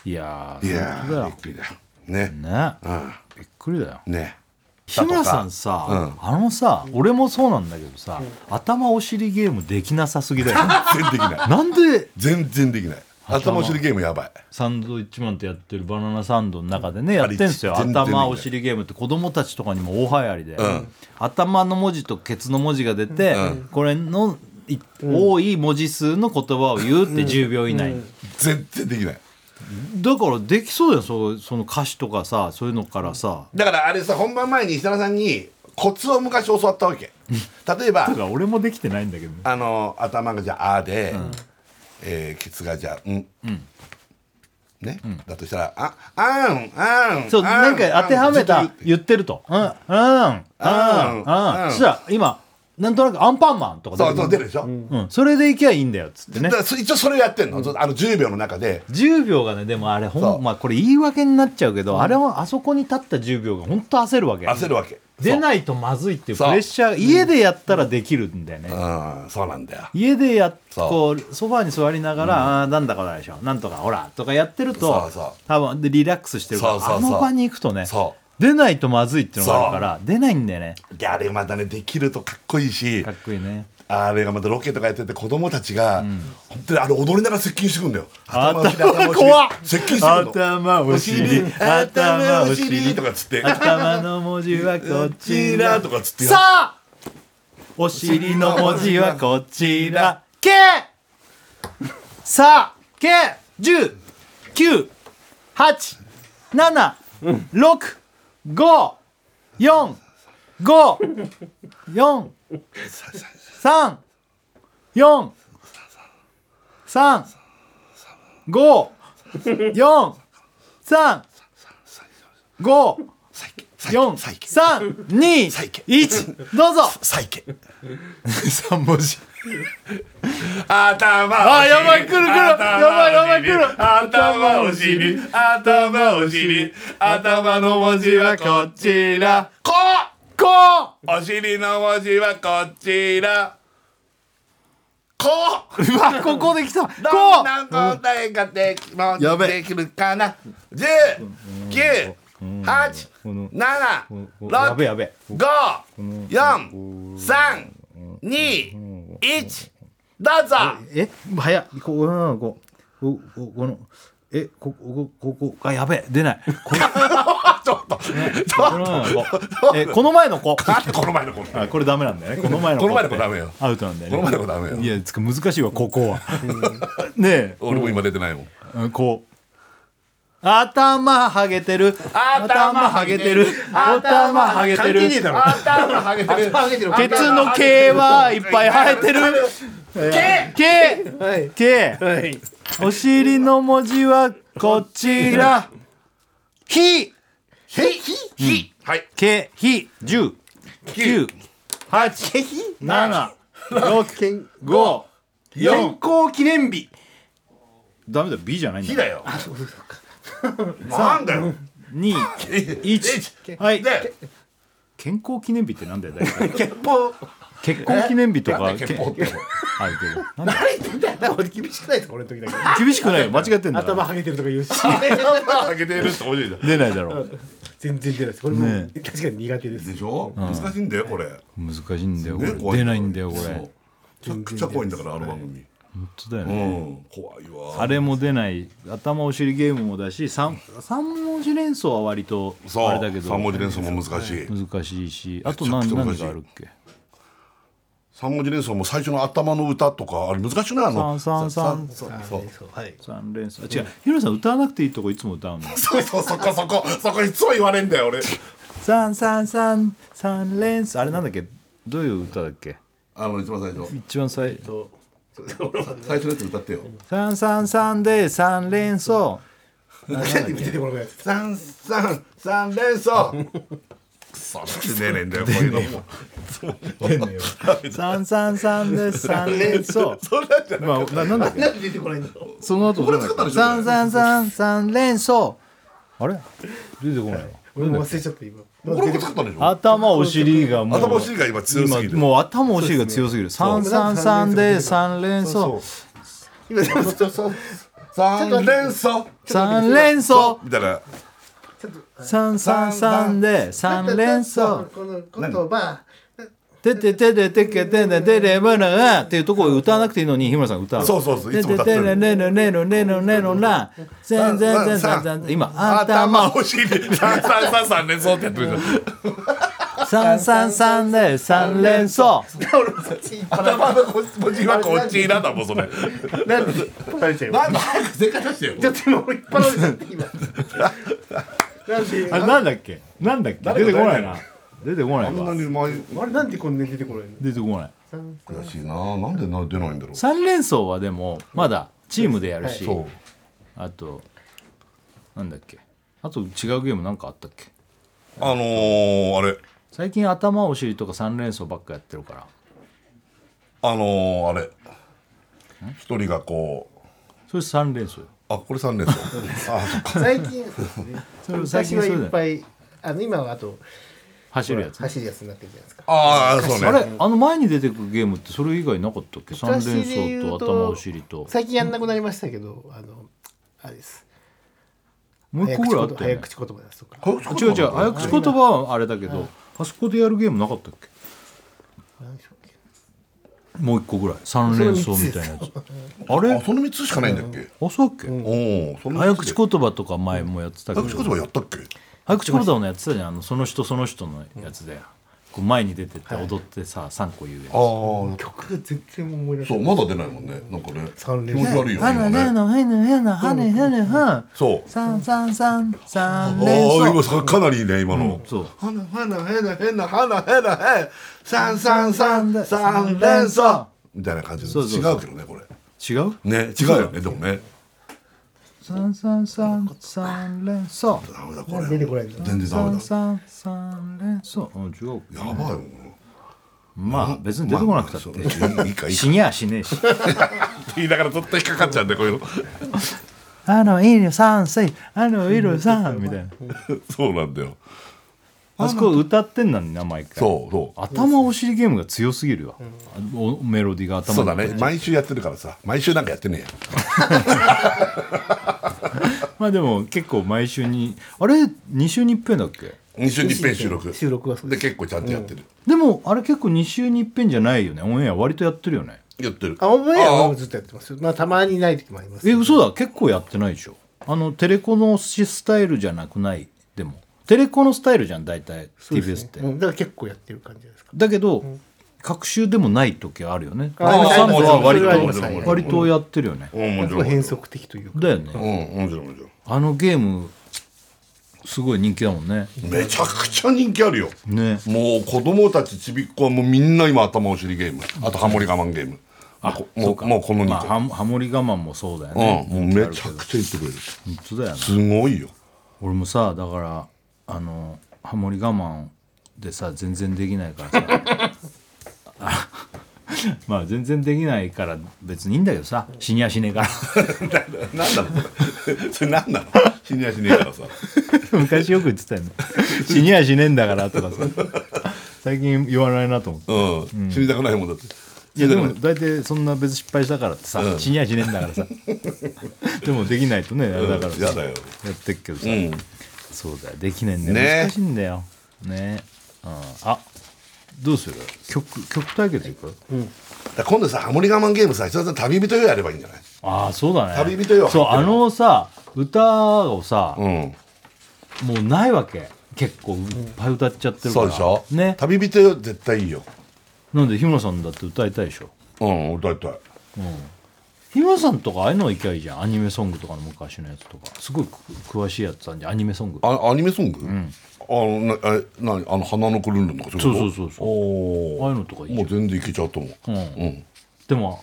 いやー、いやーびっくりだよ。ね。ね。うん、びっくりだよ。ね。日村さんさ、うん、あのさ、俺もそうなんだけどさ、うん、頭お尻ゲームできなさすぎだよ。全然できない。なんで？全然できない。頭お尻ゲームやばい。サンドイッチマンってやってるバナナサンドの中でねやってんですよ頭お尻ゲームって子供たちとかにも大流行りで、うん、頭の文字とケツの文字が出て、うん、これの多い文字数の言葉を言うってじゅうびょう以内、うんうん、全然できない。だからできそうだよ そ, その歌詞とかさそういうのからさ。だからあれさ本番前に設楽さんにコツを昔教わったわけ例えばだから俺もできてないんだけど、ね、あの頭がじゃああで、うんえー、ケツがじゃあうん、うんねうん、だとしたらああんあんそうなんか当てはめた言ってるとうんうんうんうんそしたら今なんとなくアンパンマンとか出 る, そうそう出るでしょ、うんうん、それでいけばいいんだよっつってね、だ一応それやってんの、うん、あのじゅうびょうの中でじゅうびょうがね、でもあれほん、まあ、これ言い訳になっちゃうけど、うん、あれはあそこに立ったじゅうびょうが本当焦るわけ焦るわけ出ないとまずいっていうプレッシャー、家でやったらできるんだよね、うんうん、そうなんだよ、家でやっこうソファーに座りながら、うん、あなんだかでしょなんとかほらとかやってると、そうそう多分でリラックスしてるから、そうそうそう、あの場に行くとね、そう出ないとまずいっていうのがあるから出ないんだよね。いやあれまたねできるとかっこいいし、かっこいいね。あれがまたロケとかやってて子供たちが、うん、本当にあれ踊りながら接近してくるんだよ。頭を怖っ。接近してくるの。頭お尻頭お尻とかつって。頭の文字はこちらとかつって。さあお尻の文字はこちら。けさあけ十九八七六ご よん ご よん さん よん さん ご よん さん よん さん ご よん さん さん ご よん さん に いちどうぞ。サイケさんもじ頭、あやばい来る来る、やばいやばい来る、頭お尻頭お尻頭の文字はこちら、ここお尻の文字はこちら、こうわここできた、こうどんな答えができもできるかな、じゅう きゅう はち なな ろく ご よん さん に いちどうぞ。え早っ、ここのこここのえここここあやべえ出ないこちょっとこの前の子この前の子あこれダメなんだよね、この前の子この前の子ダメよ、アウトなんだよね、この前の子ダメよ、いやつか難しいわここはねえ俺も今出てないもん、うん、こう頭はげてる頭はげてる頭はげてる頭はげてるケツの毛はいっぱい生えてるけけけお尻の文字はこちら、ひひひはいけひじゅう きゅう はち なな ろく ご よん健康記念日ダメだよ、 B じゃないんだ、ひだよ、あそうですかなんだよに いちはいで健康記念日ってなんだよ、結婚結婚記念日とか結婚ってはいけど何言ってんだよ、俺厳しくないと俺の時だけ厳しくないよ、間違ってんだ、頭ハゲてるとか言うし頭ハゲてるって面白いじゃん、出ないだろう全然出ないです、これも確かに苦手ですでしょ、難しいんだよこれ、難しいんだよこれ、出ないんだよこれ、めちゃくちゃ怖いんだからあの番組、本当だよね、うん、怖いわ、あれも出ない、頭お尻ゲームもだし 3, 3文字連想は割とあれだけど、さん文字連想も難しい、難しいし、あと 何, 何があるっけ、さん文字連想も最初の頭の歌とかあれ難しくない、あのさん連想、違う、ヒロさん歌わなくていいとこいつも歌うのそうそう、そこそこそこいつも言われんだよ俺さん さん さん さん連想あれなんだっけ、どういう歌だっけ、あの一番最初一番最初最初のやつ歌ってよ、三三三で三連想何見ててこのやつ三三三連想くそ出ねえんだよこういうのも出ねえよ三三三で三連想それじゃなくて何だっけ、何出てこないんだろう、その後三三三三連想あれ出てこないわ、俺も忘れちゃった今、俺も作ったでしょ、頭お尻がもう頭お尻が今強すぎる、もう頭お尻が強すぎる、三三三で三連想今ちょっと三連想三連想みたいな、三三三で三連想この言葉てててててててててればらっていうところを歌わなくていいのに日村さん歌う、そうそうそういつも歌ってる、ててれれれれれれれら全然全然今頭お尻さんさんさん連想ってやってるじゃんさんさんさんでさん連想頭の文字はこっちなんだもんそれ、なんで引っ張られちゃう、なんで早く正解出してよ、ちょっと今引っ張られちゃって今あれなんだっけなんだっけ出てこないな、出てこないわ。あんなに前あれなんでこんなに出てこないの。出てこない。悔しいな。なんでな出ないんだろう。三連想はでもまだチームでやるし、はい、あとなんだっけ。あと違うゲームなんかあったっけ。あのー、あれ。最近頭お尻とか三連想ばっかやってるから。あのー、あれ一人がこうそれさん連勝あこれさん連勝あそっか最近そうですねそれ昔はいっぱいあの今はあと走るやつ走るやつになってるじゃないですかああそうねあれあの前に出てくるゲームってそれ以外なかったっけさん連勝と頭お尻と最近やんなくなりましたけど、うん、あのあれですもう一個ぐらいあったよね早口言葉ですとか違う違う早口言葉はあれだけどあそこでやるゲームなかったっけ何でしょうもう一個ぐらい三連想みたいなやつあれあそのみっつしかないんだっけあそうだっけ、うん、おその早口言葉とか前もやってたけど早口言葉やったっけ早口言葉のやってたじゃんあのその人その人のやつで、うん、こう前に出てって踊ってさ、はい、さんこ言うやつあ曲が全然思い出せないそうまだ出ないもんねなんかね気持ち悪いよね今ねハナヘナヘナハネヘネハそうサンサンサンサン連想あ今さかなりね今のハナハナヘナヘナハナヘナヘサンサンサンサン連想みたいな感じでそうそうそう違うけどねこれ違うね違うよねでもねサンサンサンサン連想ダメだこれ全然ダメだサンサンサン連想違うやばいよまあ別に出てこなくたって、まあ、いいかいいか死にゃしねえし言いながらずっと引っかかっちゃうんだこういうのあの色さんせいあの色さんみたいなそうなんだよあそこ歌ってんのにな毎回そうそう頭お尻ゲームが強すぎるわ、うん、メロディーが頭そうだね毎週やってるからさ毎週なんかやってねえやまあでも結構毎週にあれに週にいっぺんだっけに週にいっぺん収録収録はそうですで結構ちゃんとやってる、うん、でもあれ結構に週にいっぺんじゃないよねオンエア割とやってるよねやってるあオンエアはずっとやってますよまあたまにない時もあります、ね、え嘘だ結構やってないでしょあのテレコのスタイルじゃなくないでもテレコのスタイルじゃん大体 ティービーエス って、ね、だから結構やってる感じですかだけど、うん、隔週でもない時あるよねああさんぼんは割 と, 割 と, 割とやってるよね、うん、もちろん変則的というかだよね、うん、もちろんもちろんあのゲームすごい人気だもんねめちゃくちゃ人気あるよ、ね、もう子供たちちびっ子はもうみんな今頭お尻ゲームあとハモリ我慢ゲームあも う, もうこのにこ、まあ、ハモリ我慢もそうだよね、うん、もうめちゃくちゃ言ってくれる本当だよねすごいよ俺もさだからあのハモリ我慢でさ全然できないからさまあ全然できないから別にいいんだけどさ死にやしねえからなんだろうそれなんだろう死にやしねえからさ昔よく言ってたよね死にやしねえんだからとかさ最近言わないなと思って、うんうん、死にたくないもんだっていやでも大体そんな別失敗したからってさ、うん、死にやしねえんだからさでもできないとねあれだからさ、うん、や, やってっけどさ、うんそうだできないんだよ、ね、難しいんだよねうん、あどうする 曲, 曲対決いく、うん、だ今度さハモリ我慢ゲームさ一つ旅人よやればいいんじゃないああそうだね旅人よそうあのさ歌をさ、うん、もうないわけ結構いっぱい歌っちゃってるから、うん、そうでしょ、ね、旅人よ絶対いいよなんで日村さんだって歌いたいでしょうん歌いたい、うん日村さんとかああいうのいきゃいいじゃんアニメソングとかの昔のやつとかすごい詳しいやつなんじゃんアニメソングあアニメソング、うん、あのななあの花のくるんるんとかそうそうそうそうああいうのとかいいもう全然いけちゃうと思う、うんうん、でも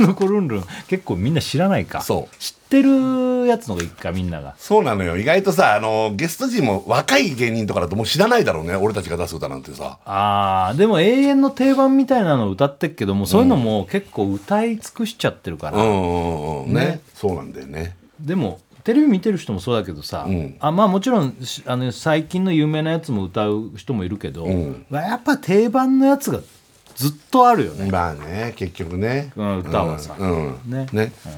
花のくるんるん結構みんな知らないかそう知ってるやつのがいいかみんながそうなのよ意外とさあのゲスト陣も若い芸人とかだともう知らないだろうね俺たちが出す歌なんてさあでも永遠の定番みたいなの歌ってっけどもそういうのも結構歌い尽くしちゃってるから、うんうんうんうん、ね, ねそうなんだよねでもテレビ見てる人もそうだけどさ、うん、あまあもちろんあの最近の有名なやつも歌う人もいるけど、うん、やっぱ定番のやつがずっとあるよねまあね結局ね、うん、歌はさ、うん、ね, ね、うん、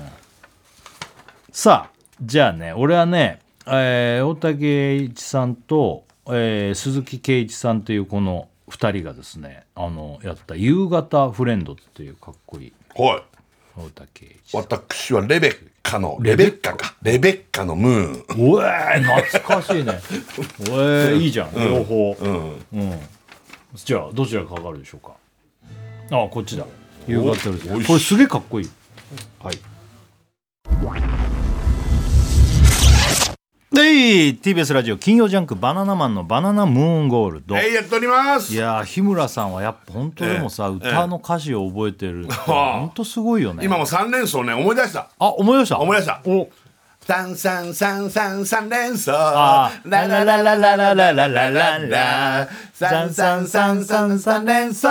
さあじゃあね俺はね、えー、大竹一さんと、えー、鈴木圭一さんというこのふたりがですねあのやった夕方フレンドっていうかっこいいはい大竹一さん私はレベッカのレベッカかレベッカのムーンおえ懐かしいねおえいいじゃん両方、うんうんうん、じゃあどちらかかかるでしょうかああこっちだ夕方ですねこれすげえかっこいいはいで ティービーエス ラジオ金曜ジャンクバナナマンのバナナムーンゴールドえー、やっておりますいや日村さんはやっぱ本当でもさ、えー、歌の歌詞を覚えてるって、えー、本当すごいよね今もさん連想ね思い出したあ思い出した思い出したお三三三三三連奏ラララララララララララ三三三三三連奏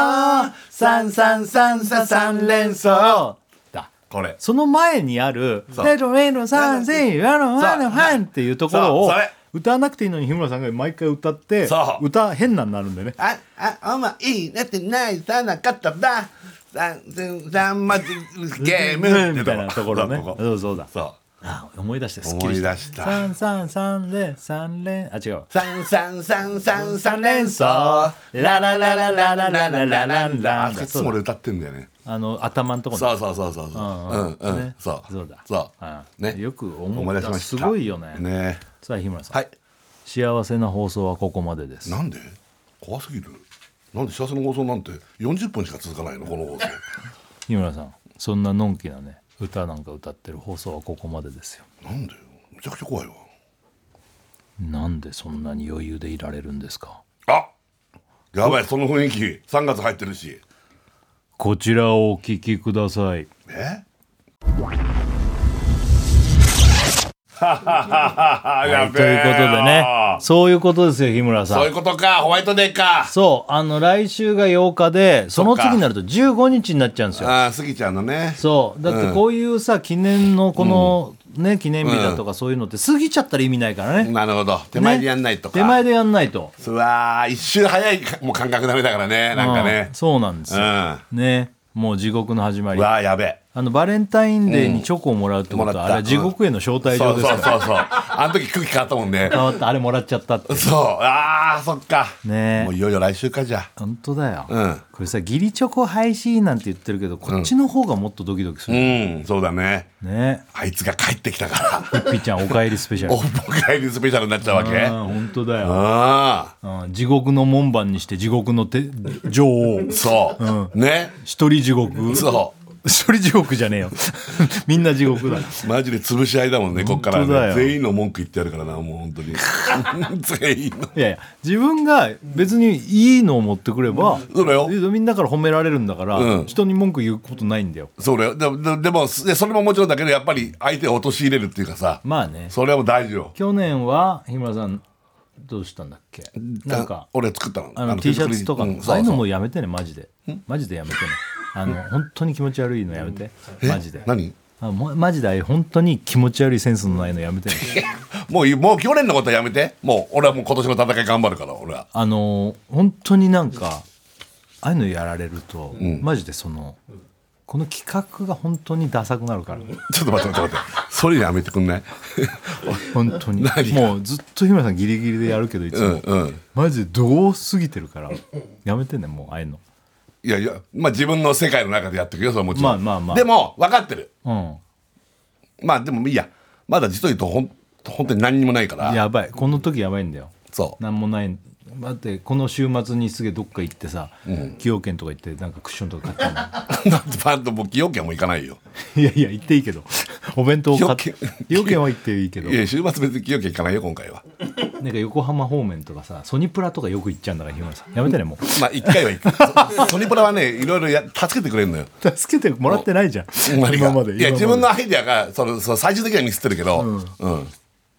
三三三三三連奏だ。これその前にあるレロレロサンセイラロハンハンっていうところを歌わなくていいのに日村さんが毎回歌って歌変なになるんだよね。ああお前いいねってないさなかっただ三三三マジゲームみたいなところね。そうそうだそう。ああ思い出してすっきりした。三三三で三連あ違う。三三三三三連奏ラララララララララララ。いつも俺歌ってんだよね。あの頭のところ。そうそうそうそうそう。うんうん、ね、そうそうだそうね。よく思い出しました。すごいよね。ね。さあ日村さん。はい。幸せな放送はここまでです。なんで？怖すぎる。なんで幸せの放送なんてよんじゅっぷんしか続かないのこの放送。日村さんそんなのんきなね。歌なんか歌ってる放送はここまでですよ。なんでよめちゃくちゃ怖いわ。なんでそんなに余裕でいられるんですか。あやばいその雰囲気さんがつ入ってるし。こちらをお聞きください。えははははやべえ、はい、ということでねそういうことですよ日村さん。そういうことかホワイトデーか。そうあの来週がようかでその次になるとじゅうごにちになっちゃうんですよ。ああ過ぎちゃうのね。そうだってこういうさ、うん、記念のこの、うん、ね記念日だとかそういうのって過ぎちゃったら意味ないからね、うん、なるほど手前でやんないとか、ね、手前でやんないとそれは一周早いもう感覚ダメだからねなんかね、うん、そうなんですよ、うん、ねもう地獄の始まり。うわやべえあのバレンタインデーにチョコをもらうってことは、うん、あれは地獄への招待状ですから、うん、そうそうそうそうあの時空気変わったもんね。変わったあれもらっちゃったってそうあーそっかね。もういよいよ来週かじゃあ本当だよ、うん、これさ義理チョコ廃止なんて言ってるけどこっちの方がもっとドキドキする、うんうん、そうだ ね, ねあいつが帰ってきたからピッちゃんおかえりスペシャルおかえりスペシャルになっちゃうわけ。あ本当だよあ、うん、地獄の門番にして地獄のて女王そう、うん、ね一人地獄そう一人地獄じゃねえよみんな地獄だマジで潰し合いだもんねこっからね全員の文句言ってやるからなもう本当に全員のいやいや自分が別にいいのを持ってくればそうだよみんなから褒められるんだから、うん、人に文句言うことないんだよ。そうだよ で, で, でもそれももちろんだけどやっぱり相手を陥れるっていうかさまあねそれはもう大事よ。去年は日村さんどうしたんだっけなんか俺作ったのあの T シャツとか、うん、そうそうああいうのもうやめてねマジでマジでやめてねあの本当に気持ち悪いのやめてマジで何あマジで本当に気持ち悪いセンスのないのやめてもう、もう去年のことやめてもう俺はもう今年の戦い頑張るから俺はあの本当になんかああいうのやられると、うん、マジでそのこの企画が本当にダサくなるからちょっと待って待って待ってそれやめてくんない本当にもうずっと日村さんギリギリでやるけどいつも、うんうん、マジでどう過ぎてるからやめてねもうああいうの。いやいやまあ、自分の世界の中でやっていくよそれはもちろん、まあまあまあ、でも分かってる、うん、まあでもいいやまだ実を言うとほん本当に何にもないからやばいこの時やばいんだよ。そう何もないだってこの週末にすげえどっか行ってさ、うん、崎陽軒とか行ってなんかクッションとか買ったのだってパンと崎陽軒も行かないよいやいや行っていいけどお弁当を買って崎陽軒は行っていいけどいや週末別に崎陽軒行かないよ今回はなんか横浜方面とかさソニプラとかよく行っちゃうんだから日村さんやめてねもうまあいっかいは行くソニプラはねいろいろや助けてくれるのよ。助けてもらってないじゃん今まで。いや自分のアイデアがそのその最終的にはミスってるけど、うんうん、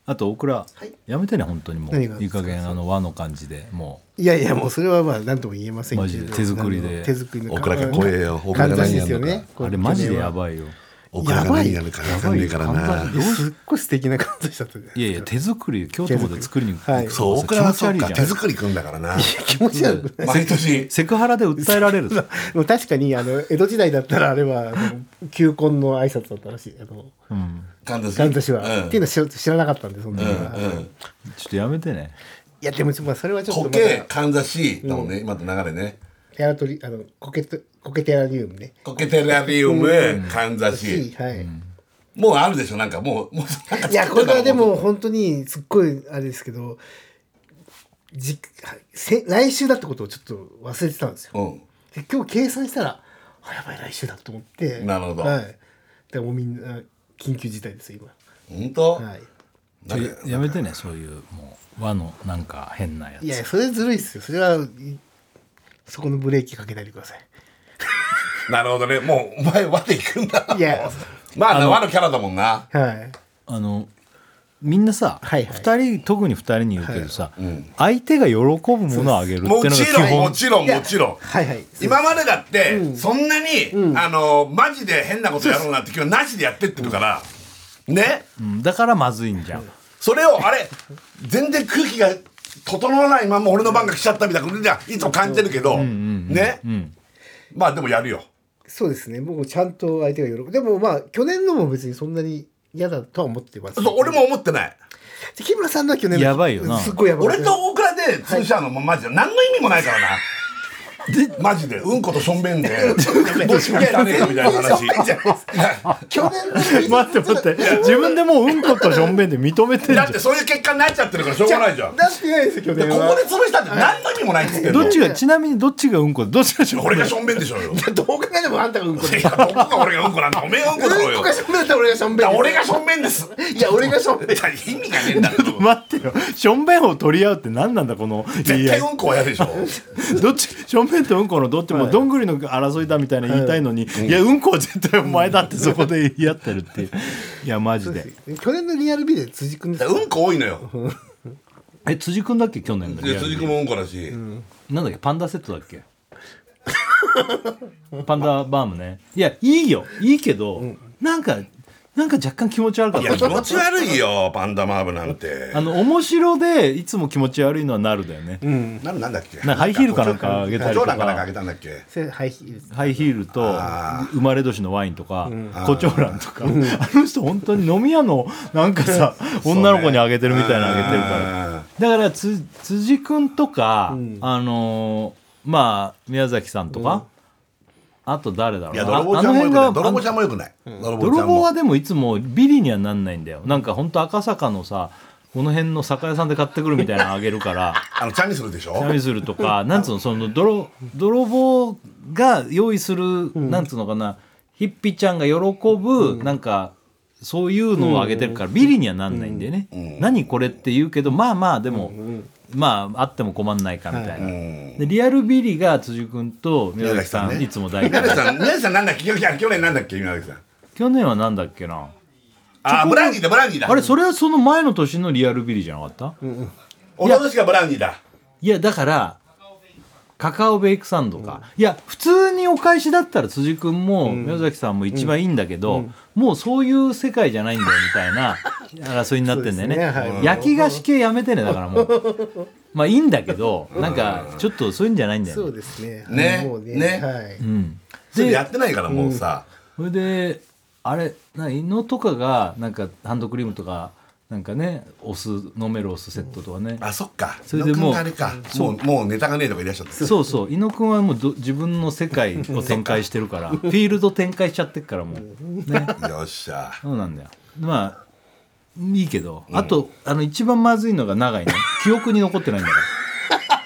あとオクラ、はい、やめてね本当にもういい加減あの和の感じでもういやいやもうそれはまあ何とも言えませんけどマジで手作りで手作りのオクラが怖えよ。オクラが何やるのかあれマジでやばいよ。お金が何やるか分かんないからな。すっごい素敵な感じだったじゃないですか。いやいや手作り京都まで作りに行く、はい、そう大倉はそうか手作りくんだからな気持ち悪くない毎年セクハラで訴えられるもう確かにあの江戸時代だったらあれは求婚の挨拶だったらしいあの、うん、神田氏は、うん、っていうの知 ら, 知らなかったんでそんな、うんうん、ちょっとやめてね。いやでもそれはちょっとまだ苔神田氏だもんね、うん、今の流れねテラトリあのコケコケテラリウムねコケテラリウム、うん、かんざし、はい、もうあるでしょなんかもうもうなんかいやこれはでも本当にすっごいあれですけどじ来週だってことをちょっと忘れてたんですよ、うん、で今日計算したらあやばい来週だと思って。なるほど、はい、でもみんな緊急事態ですよ今本当、はい、やめてねそういうもう和のなんか変なやつ。いやそれずるいっすよそれはそこのブレーキかけないでくださいなるほどねもうお前和で行くんだ。いやまあ和のキャラだもんな、はい、あのみんなさ、はいはい、ふたり特にふたりに言うけどさ、はいうん、相手が喜ぶものをあげるっていうのが基本。もちろんもちろんもちろん、はいはい、今までだって、うん、そんなに、うん、あのマジで変なことやろうなんて今日なしでやってってるから、うん、ね、うん、だからまずいんじゃん、うん、それをあれ全然空気が整わないまま俺の番が来ちゃったみたいなことじゃいつも感じてるけど、うんうんうん、ね、うん、まあでもやるよ。そうですね、僕もちゃんと相手が喜ぶ。でもまあ去年のも別にそんなに嫌だとは思ってます。そう、俺も思ってない。で木村さんの去年のやばいよな。すっごいやばい。俺と大倉で通社のも、はい、マジで何の意味もないからな。マジでうんことしょんべんでどうしようかねみたいな話。去年の待って待って自分でもううんことしょんべんで認めてる。だってそういう結果になっちゃってるからしょうがないじゃん。なんてないですよ去年は。ここで潰したって何の意味もないって言ってるの。どっちがちなみにどっちがうんこどっちがしょんべん。俺がしょんべんでしょよ。どう考えてもあんたがうんこで。どこが俺がうんこなんだ。おめえがうんこだろよ。うんこがしょんべんだったら俺がしょんべん。俺がしょんべんです。いや俺がしょんべん。意味がねえんだ。ちょっと待ってよ。しょんべんを取り合うって何なんだこの。絶対うんこはやでしょ。どっちしょんべん。うんとうんこのどっちもどんぐりの争いだみたいな言いたいのに、はい、いやうんこは絶対お前だってそこで言い合ってるっていう。いやマジで去年のリアルビで辻君ですか。うんこ多いのよえ辻君だっけ去年のリアルビ。辻君もうんこだし、うん、なんだっけパンダセットだっけパンダバームね。いやいいよいいけど、うん、なんかなんか若干気持ち悪かった。いや気持ち悪いよパンダマーブなんて。あの面白でいつも気持ち悪いのはなるだよね、うん、なるなんだっけ。ハイヒールかなんかあげたりとか。コチョウランかなんかあげたんだっけ。ハイヒールハイヒールと生まれ年のワインとか、うん、コチョウランとか、うん、あの人本当に飲み屋のなんかさ女の子にあげてるみたいなあげてるから。だからつ辻君とか、うん、あのー、まあ宮崎さんとか、うんあと誰だろう。いや泥棒ちゃんも良くない。泥棒ちゃんも良くない。泥棒はでもいつもビリにはなんないんだよ。なんか本当赤坂のさこの辺の酒屋さんで買ってくるみたいなのあげるからあのチャミスルでしょ。チャミスルとかなんつうのその 泥, 泥棒が用意する、うん、なんつうのかなヒッピーちゃんが喜ぶ、うん、なんかそういうのをあげてるから、うん、ビリにはなんないんだよね、うん、何これって言うけどまあまあでも、うんまああっても困んないかみたいな、はい、でリアルビリが辻君と宮崎さん、ね、いつも大宮崎さん宮崎さんなんだっけ。去年なんだっけ宮崎さん。去年はなんだっけなあブランディだブランディだ。あれそれはその前の年のリアルビリじゃなかった、うんうん、おととしがブランディだ。いやだからカカオベイクサンドか、うん、いや普通にお返しだったら辻君も宮崎さんも一番いいんだけど、うんうん、もうそういう世界じゃないんだよみたいな争いになってんだよね。ねはい、焼き菓子系やめてねだからもうまあいいんだけどなんかちょっとそういうんじゃないんだよね。そうですね。ねもうねね、はい、うん。でやってないからもうさ。うん、それであれな伊野とかがなんかハンドクリームとか。なんかね、お酢飲めるお酢セットとかね。あ、そっか。それでもう、もう、もうネタがねえとかいらっしゃった。そうそう。伊野くんはもう自分の世界を展開してるから、フィールド展開しちゃってるからもう、ね。よっしゃ。そうなんだよ。まあいいけど、うん、あとあの一番まずいのが長いね。記憶に残ってないんだから。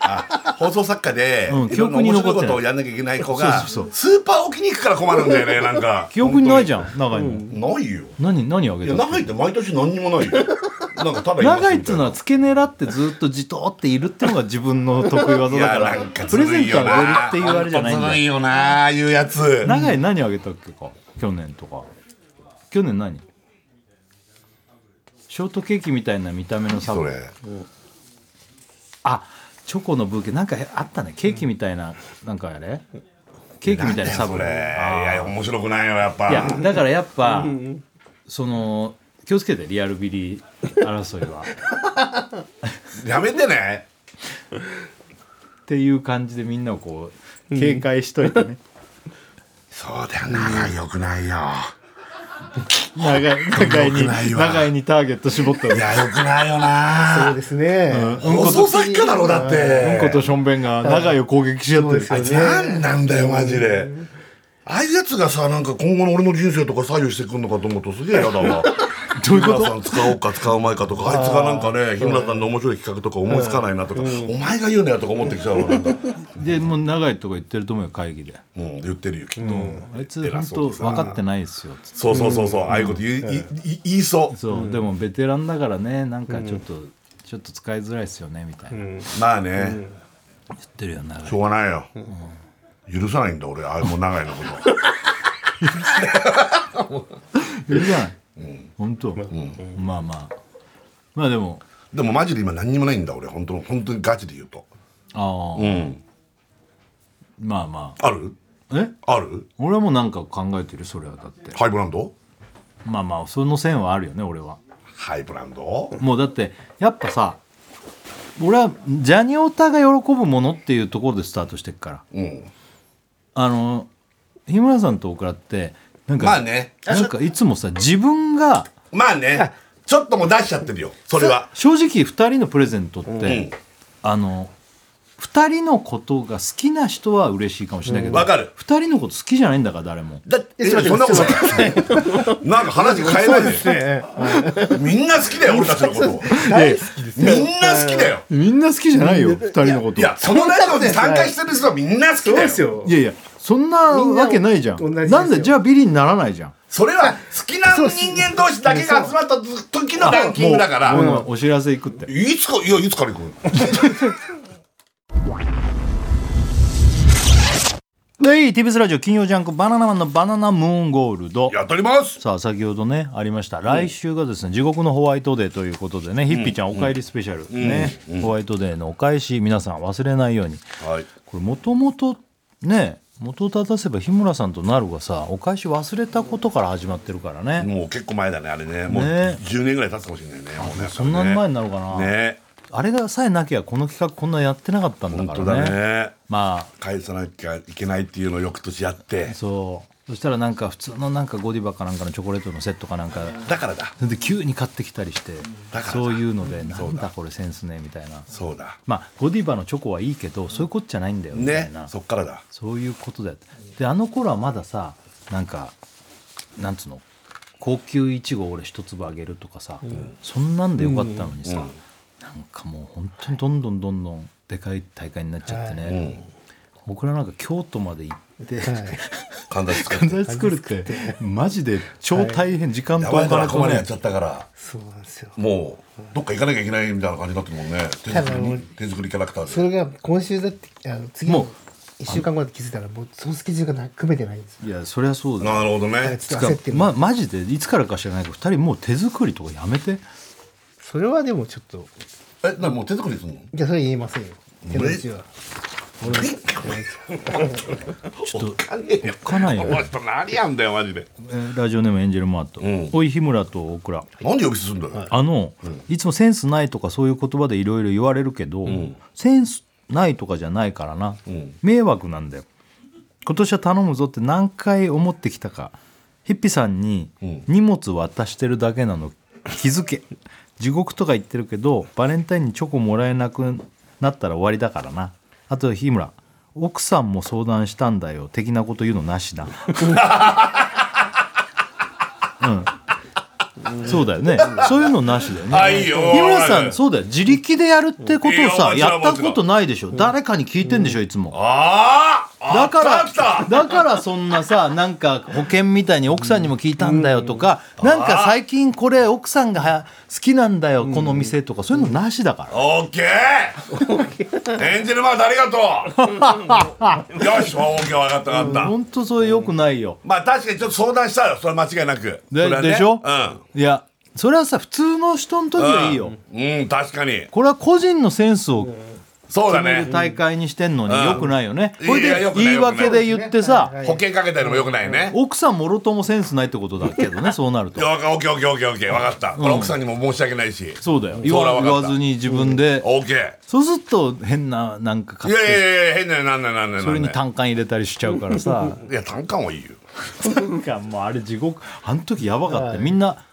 あ、放送作家で、うん、記憶に残ってないことをやんなきゃいけない子が、そうそうそうスーパー置きに行くから困るんだよねなんか。記憶にないじゃん長いの、うん。ないよ。何何あげたの？いや長いって毎年何にもないよ。なんかただ長いっていうのは付け狙ってずっとじとっているっていうのが自分の得意技だからプレゼントあげるっていうあれじゃないんだよ。ずるいよなあいうやつ。長い何あげたっけか去年とか。去年何ショートケーキみたいな見た目のサブ。あチョコのブーケなんかあったねケーキみたいな、うん、なんかあれケーキみたいなサブ。いや面白くないよやっぱ。いやだからやっぱ、うんうん、その気をつけてリアルビリ争いはやめてねっていう感じでみんなをこう警戒しといてね、うん、そうだよ長いよくないよ長い長いに長いにターゲット絞ったの。いやよくないよな。そうですね。うんこ作家だろだって。うんことしょんべんが長いを攻撃し合ってる。あ、なんなんだよマジで。ああいうやつがさなんか今後の俺の人生とか左右してくるのかと思うとすげえやだわ。どういうこと？日村さん使おうか使うまいかとかあいつがなんかね日村さんの面白い企画とか思いつかないなとか、うん、お前が言うなよとか思ってきちゃうわなんかでもう長いとか言ってると思うよ会議で、うん、言ってるよきっと、うん、あいつ本当分かってないですよつってそうそうそうそう、うん、ああいうこと言い、うん、言いそうそう、うん、でもベテランだからねなんかちょっと、うん、ちょっと使いづらいですよねみたいな、うん、まあね、うん、言ってるよ長いしょうがないよ、うん、許さないんだ俺あれもう長いのこと許さない。うん、本当、うん、まあまあまあでもでもマジで今何にもないんだ俺本当の本当にガチで言うとああうんまあまああるえある俺はもうなんか考えてるそれはだってハイブランドまあまあその線はあるよね俺はハイブランドもうだってやっぱさ俺はジャニオタが喜ぶものっていうところでスタートしてっから、うん、あの日村さんと大倉ってなんか、まあね、なんかいつもさ自分がまあねちょっともう出しちゃってるよそれは正直ふたりのプレゼントって、うん、あのふたりのことが好きな人は嬉しいかもしれないけど、うん、分かるふたりのこと好きじゃないんだから誰もだってそんなことないなんか話変えない で, です、ね、みんな好きだよ俺たちのこと大好きですみんな好きだよみんな好きじゃないよふたりのこといやそのラジオで参加してる人はみんな好きだ よ, そうですよいやいやそんなわけないじゃん な, なんでじゃあビリにならないじゃんそれは好きな人間同士だけが集まった時のランキングだからもうお知らせ行くっていつかいやいつから行くはい、ティービーエス ラジオ金曜ジャンクバナナマンのバナナムーンゴールドやっておりますさあ先ほどねありました来週がですね、うん、地獄のホワイトデーということでね、うん、ヒッピーちゃんお帰りスペシャル、うん、ね、うん、ホワイトデーのお返し皆さん忘れないように、はい、これもともとね元を立たせば日村さんとなるがさお返し忘れたことから始まってるからねもう結構前だねあれねもうじゅうねんぐらい経つかもしれない ね, ね, もうねそんな前になるかなねあれがさえなきゃこの企画こんなやってなかったんだからね。本当だね。まあ返さなきゃいけないっていうのを翌年やって。そう。そしたらなんか普通のなんかゴディバかなんかのチョコレートのセットかなんか。だからだ。で急に買ってきたりして。だからだ。そういうので、うん、なんだこれセンスねみたいな。そうだ。まあゴディバのチョコはいいけどそういうことじゃないんだよみたいな。ね。そっからだ。そういうことだよ。であの頃はまださなんかなんつうの高級イチゴ俺一粒あげるとかさ、うん、そんなんでよかったのにさ。うんうんなんかもう本当にどんどんどんどんでかい大会になっちゃってね、はいうん、僕らなんか京都まで行って、はい、かんざし作る作るってマジで超大変時間パンパンな困りやっちゃったからそうなんですよもうどっか行かなきゃいけないみたいな感じになってるもんね手作り手作りキャラクターでそれが今週だってあの次もういっしゅうかんごだって気づいたらもうそのスケジュールが組めてないんですよいやそりゃそうだなるほどねちょっと焦ってる、ま、マジでいつからか知らないけどふたりもう手作りとかやめてそれはでもちょっとえ、なもう手作りするの？いやそれ言えませんよ。手の内は。俺ちょっとおっかないよ。おっと何やんだよマジで。ラジオネームエンジェルマート。うん、おい日村と大倉。なんで呼び捨てすんだよ。はい、あの、うん、いつもセンスないとかそういう言葉でいろいろ言われるけど、うん、センスないとかじゃないからな、うん。迷惑なんだよ。今年は頼むぞって何回思ってきたか。ヒッピさんに荷物渡してるだけなの気づけ。地獄とか言ってるけどバレンタインにチョコもらえなくなったら終わりだからなあと日村奥さんも相談したんだよ的なこと言うのなしだうん、うん、そうだよね、うん、そういうのなしだよねあいいよ日村さんそうだよ自力でやるってことをさやったことないでしょ誰かに聞いてんでしょいつもああだからだからそんなさなんか保険みたいに奥さんにも聞いたんだよとか、うん、なんか最近これ奥さんがは好きなんだよこの店とか、うん、そういうのなしだからオッケーエンジェルマートありがとうよしオッケー分かった分かった本当それ良くないよ、うん、まあ確かにちょっと相談したよそれは間違いなく で, それは、ね、でしょ、うん、いやそれはさ普通の人の時はいいよ、うん、うん、確かにこれは個人のセンスを、うんそうだね、大会にしてんのに良くないよね、うん、これで言い訳で言ってさ保険かけたのも良くないね奥さんもろともセンスないってことだけどねそうなると オーケーオーケーオーケー 分かった、うん、これ奥さんにも申し訳ないしそうだよ言わ、言わずに自分で、うん、OK そうすると変ななんか買っていやいやいや変ななんなんなんなんそれに単管入れたりしちゃうからさいや単管はいいよ単管もうあれ地獄あの時やばかった、はい、みんな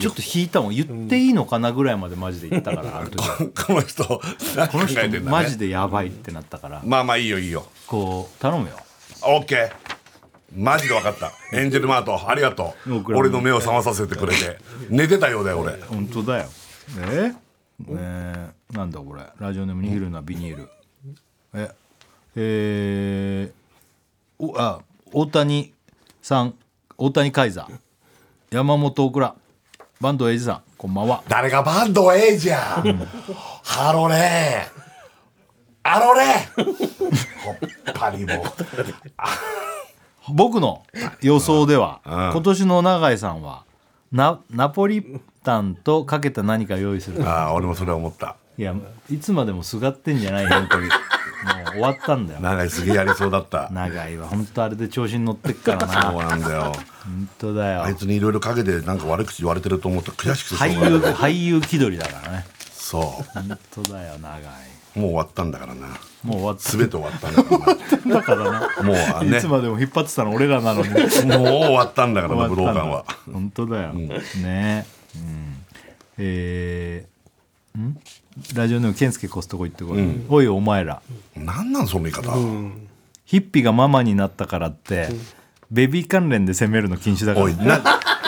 ちょっと引いたもん言っていいのかなぐらいまでマジで言ったからある時この人何考えてんだねこの人マジでやばいってなったからまあまあいいよいいよこう頼むよ OK マジで分かったエンジェルマートありがとう俺の目を覚まさせてくれて寝てたようだよ俺本当だよえー、えー、なんだこれラジオネームニヒルなビニールええー、おあ大谷さん大谷カイザー山本大倉バンドエイジさんこんばんは誰がバンドエイジやハロレーアロレほっぱりも僕の予想では、うん、今年の永井さんは ナ, ナポリタンとかけた何か用意する。ああ、俺もそれ思った。いや、いつまでもすがってんじゃないよ本当に。もう終わったんだよ。長いすげえやりそうだった。長いは本当あれで調子に乗ってっからな。そうなんだよ。本当だよ。あいつにいろいろかけてなんか悪口言われてると思ったら悔しくて。俳優俳優気取りだからね。そう。本当だよ長い。もう終わったんだからな。もう終わった。全て終わったんだからな。だからな。もうね。いつまでも引っ張ってたの俺らなのに。もう終わったんだからな武道館は。本当だよ。うん、ね。うん。えー。ん？ラジオネームケンスケコストコ行ってこい、うん、おいお前らなんなんその言い方、うん、ヒッピーがママになったからって、うん、ベビー関連で責めるの禁止だから、ね、おい な,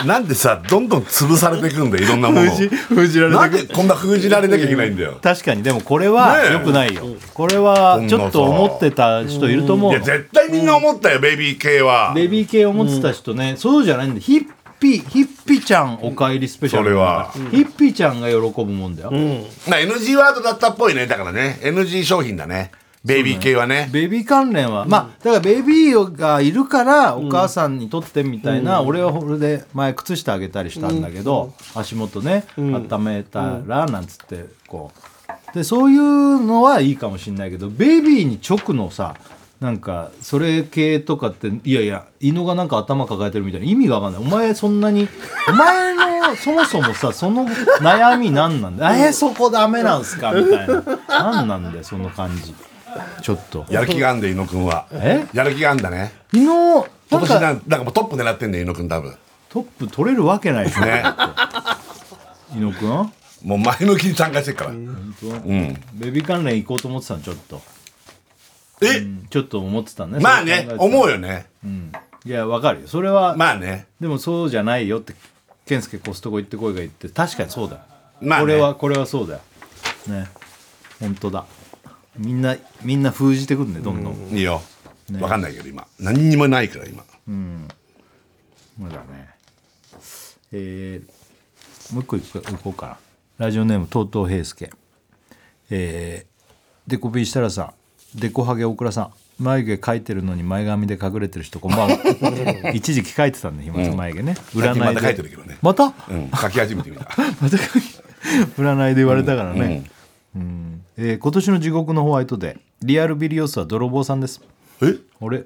なんでさどんどん潰されていくんだよいろんなもの封じ封じられてなんでこんな封じられなきゃいけないんだよ、うん、確かにでもこれは良くないよ、ね、これはちょっと思ってた人いると思う、うん、いや絶対みんな思ったよ、うん、ベビー系はベビー系思ってた人ね、うん、そうじゃないんだヒッヒッピちゃんおかえりスペシャル、それはヒッピちゃんが喜ぶもんだよ、うん、な エヌジー ワードだったっぽいねだからね エヌジー 商品だねベビー系は ね, ねベビー関連は、うん、まあだからベビーがいるからお母さんにとってみたいな、うん、俺はこれで前靴下あげたりしたんだけど、うん、足元ね、うん、温めたらなんつってこうでそういうのはいいかもしんないけどベビーに直のさなんかそれ系とかっていやいや犬がなんか頭抱えてるみたいな意味が分かんないお前そんなにお前のそもそもさその悩みなんなんだえー、そこダメなんすかみたいななんなんだよその感じちょっとやる気があんだ犬くんはえやる気があんだね犬今年なんなんかもうトップ狙ってんだよ犬くん多分トップ取れるわけないですね犬くんもう前向きに参加してるから本当、うん、ベビー関連行こうと思ってたのちょっとえうん、ちょっと思ってたねまあね思うよね、うん、いやわかるよそれはまあねでもそうじゃないよって健介コストコ行ってこいが言って確かにそうだよ、まあね、これはこれはそうだよね本当だみんなみんな封じてくるねどんどん、うん、いいよ、ね、わかんないけど今何にもないから今うんまだねえー、もう一個いこうかなラジオネームとうとう平介えー、デコピー設楽さんデコハゲ大倉さん眉毛描いてるのに前髪で隠れてる人こんばんは一時期描いてたんで暇さん眉毛ね、うん、占いでまた描いてるけどねまた、うん、描き始めてみたまた占いで言われたからね、うんうんうんえー、今年の地獄のホワイトデーリアルビリ予想は泥棒さんですえあれ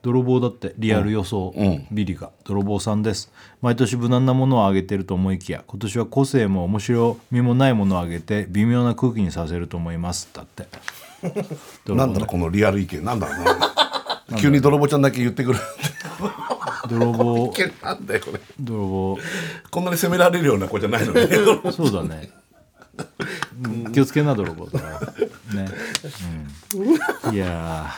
泥棒だってリアル予想、うんうん、ビリが泥棒さんです毎年無難なものをあげてると思いきや今年は個性も面白みもないものをあげて微妙な空気にさせると思いますだってなんだろこのリアル意見なんだろうな急に泥棒ちゃんだけ言ってくる泥棒なんだよこれ泥棒こんなに責められるような子じゃないのねそうだね気をつけんな泥棒だね、うん、いや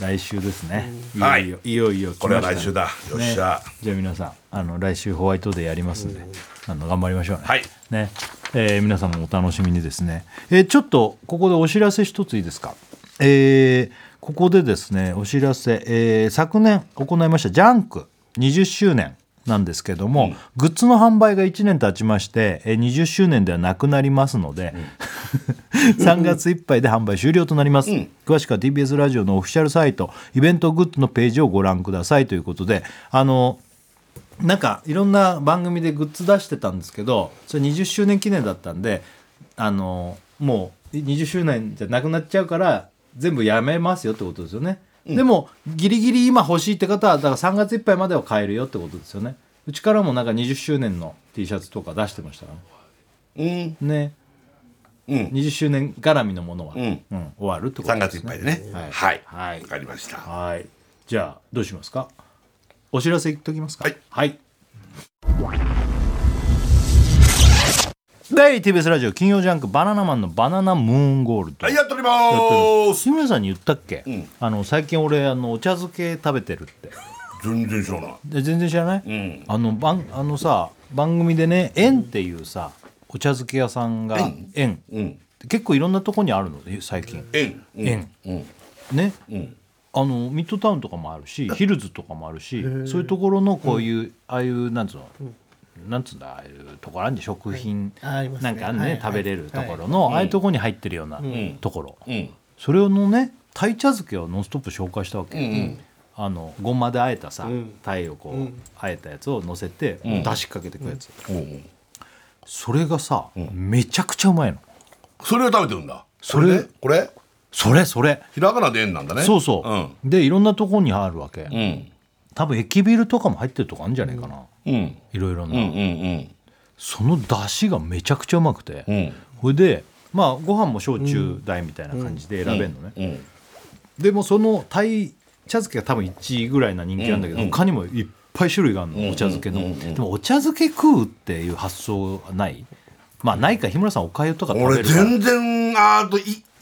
来週ですねいよいよ、はい、いよいよ、ね、これは来週だよっしゃ、ね、じゃあ皆さんあの来週ホワイトデーやりますんであの頑張りましょうねはいねえー、皆さんもお楽しみにですね、えー、ちょっとここでお知らせ一ついいですか、えー、ここでですねお知らせ、えー、昨年行いましたジャンクにじゅっしゅうねんなんですけども、うん、グッズの販売がいちねん経ちましてにじゅっしゅうねんではなくなりますので、うん、さんがついっぱいで販売終了となります、うん、詳しくは ティービーエス ラジオのオフィシャルサイトイベントグッズのページをご覧くださいということであのなんかいろんな番組でグッズ出してたんですけどそれにじゅっしゅうねん記念だったんであのもうにじゅっしゅうねんじゃなくなっちゃうから全部やめますよってことですよね、うん、でもギリギリ今欲しいって方はだからさんがついっぱいまでは買えるよってことですよねうちからもなんかにじゅっしゅうねんの T シャツとか出してましたからね、うんねうん、にじゅっしゅうねん絡みのものは、うんうん、終わるってことですねさんがついっぱいでねはい、はいはい、分かりましたはいじゃあどうしますかお知らせ言っときますかはい、はい、で ティービーエス ラジオ金曜ジャンクバナナマンのバナナムーンゴールド、はい、やっております志村さんに言ったっけ、うん、あの最近俺あのお茶漬け食べてるって全然知らない全然知らない、うん、あのばんあのさ番組でね縁っていうさお茶漬け屋さんが縁、うん、結構いろんなとこにあるの最近縁縁、うん、ね、うんあのミッドタウンとかもあるしヒルズとかもあるしそういうところのこういう、うん、ああいうなんつうの、うん、なんつうんだああいうところあるんで食品、はいね、なんかあんね、はい、食べれるところの、はい、ああいうところに入ってるようなところ、うん、それのねタイ茶漬けをノンストップ紹介したわけ、うん、あのごまであえたさ、うん、タイをこうあえたやつを乗せて、うん、出しかけてくやつ、うんうん、それがさ、うん、めちゃくちゃうまいの。それを食べてるんだ。それこれそれそれひらがなで円なんだね。そうそう、うん、でいろんなとこにあるわけ、うん、多分駅ビルとかも入ってるとこあるんじゃないかな、うん、いろいろな、うんうんうん、その出汁がめちゃくちゃうまくて、うん、それでまあご飯も小中大みたいな感じで選べるのね、うんうんうん、でもそのタイ茶漬けが多分いちいぐらいな人気なんだけど、うんうん、他にもいっぱい種類があるの、うんうん、お茶漬けの、うんうん、でもお茶漬け食うっていう発想ない？まあないか。日村さんおかゆとか食べるから。俺全然あと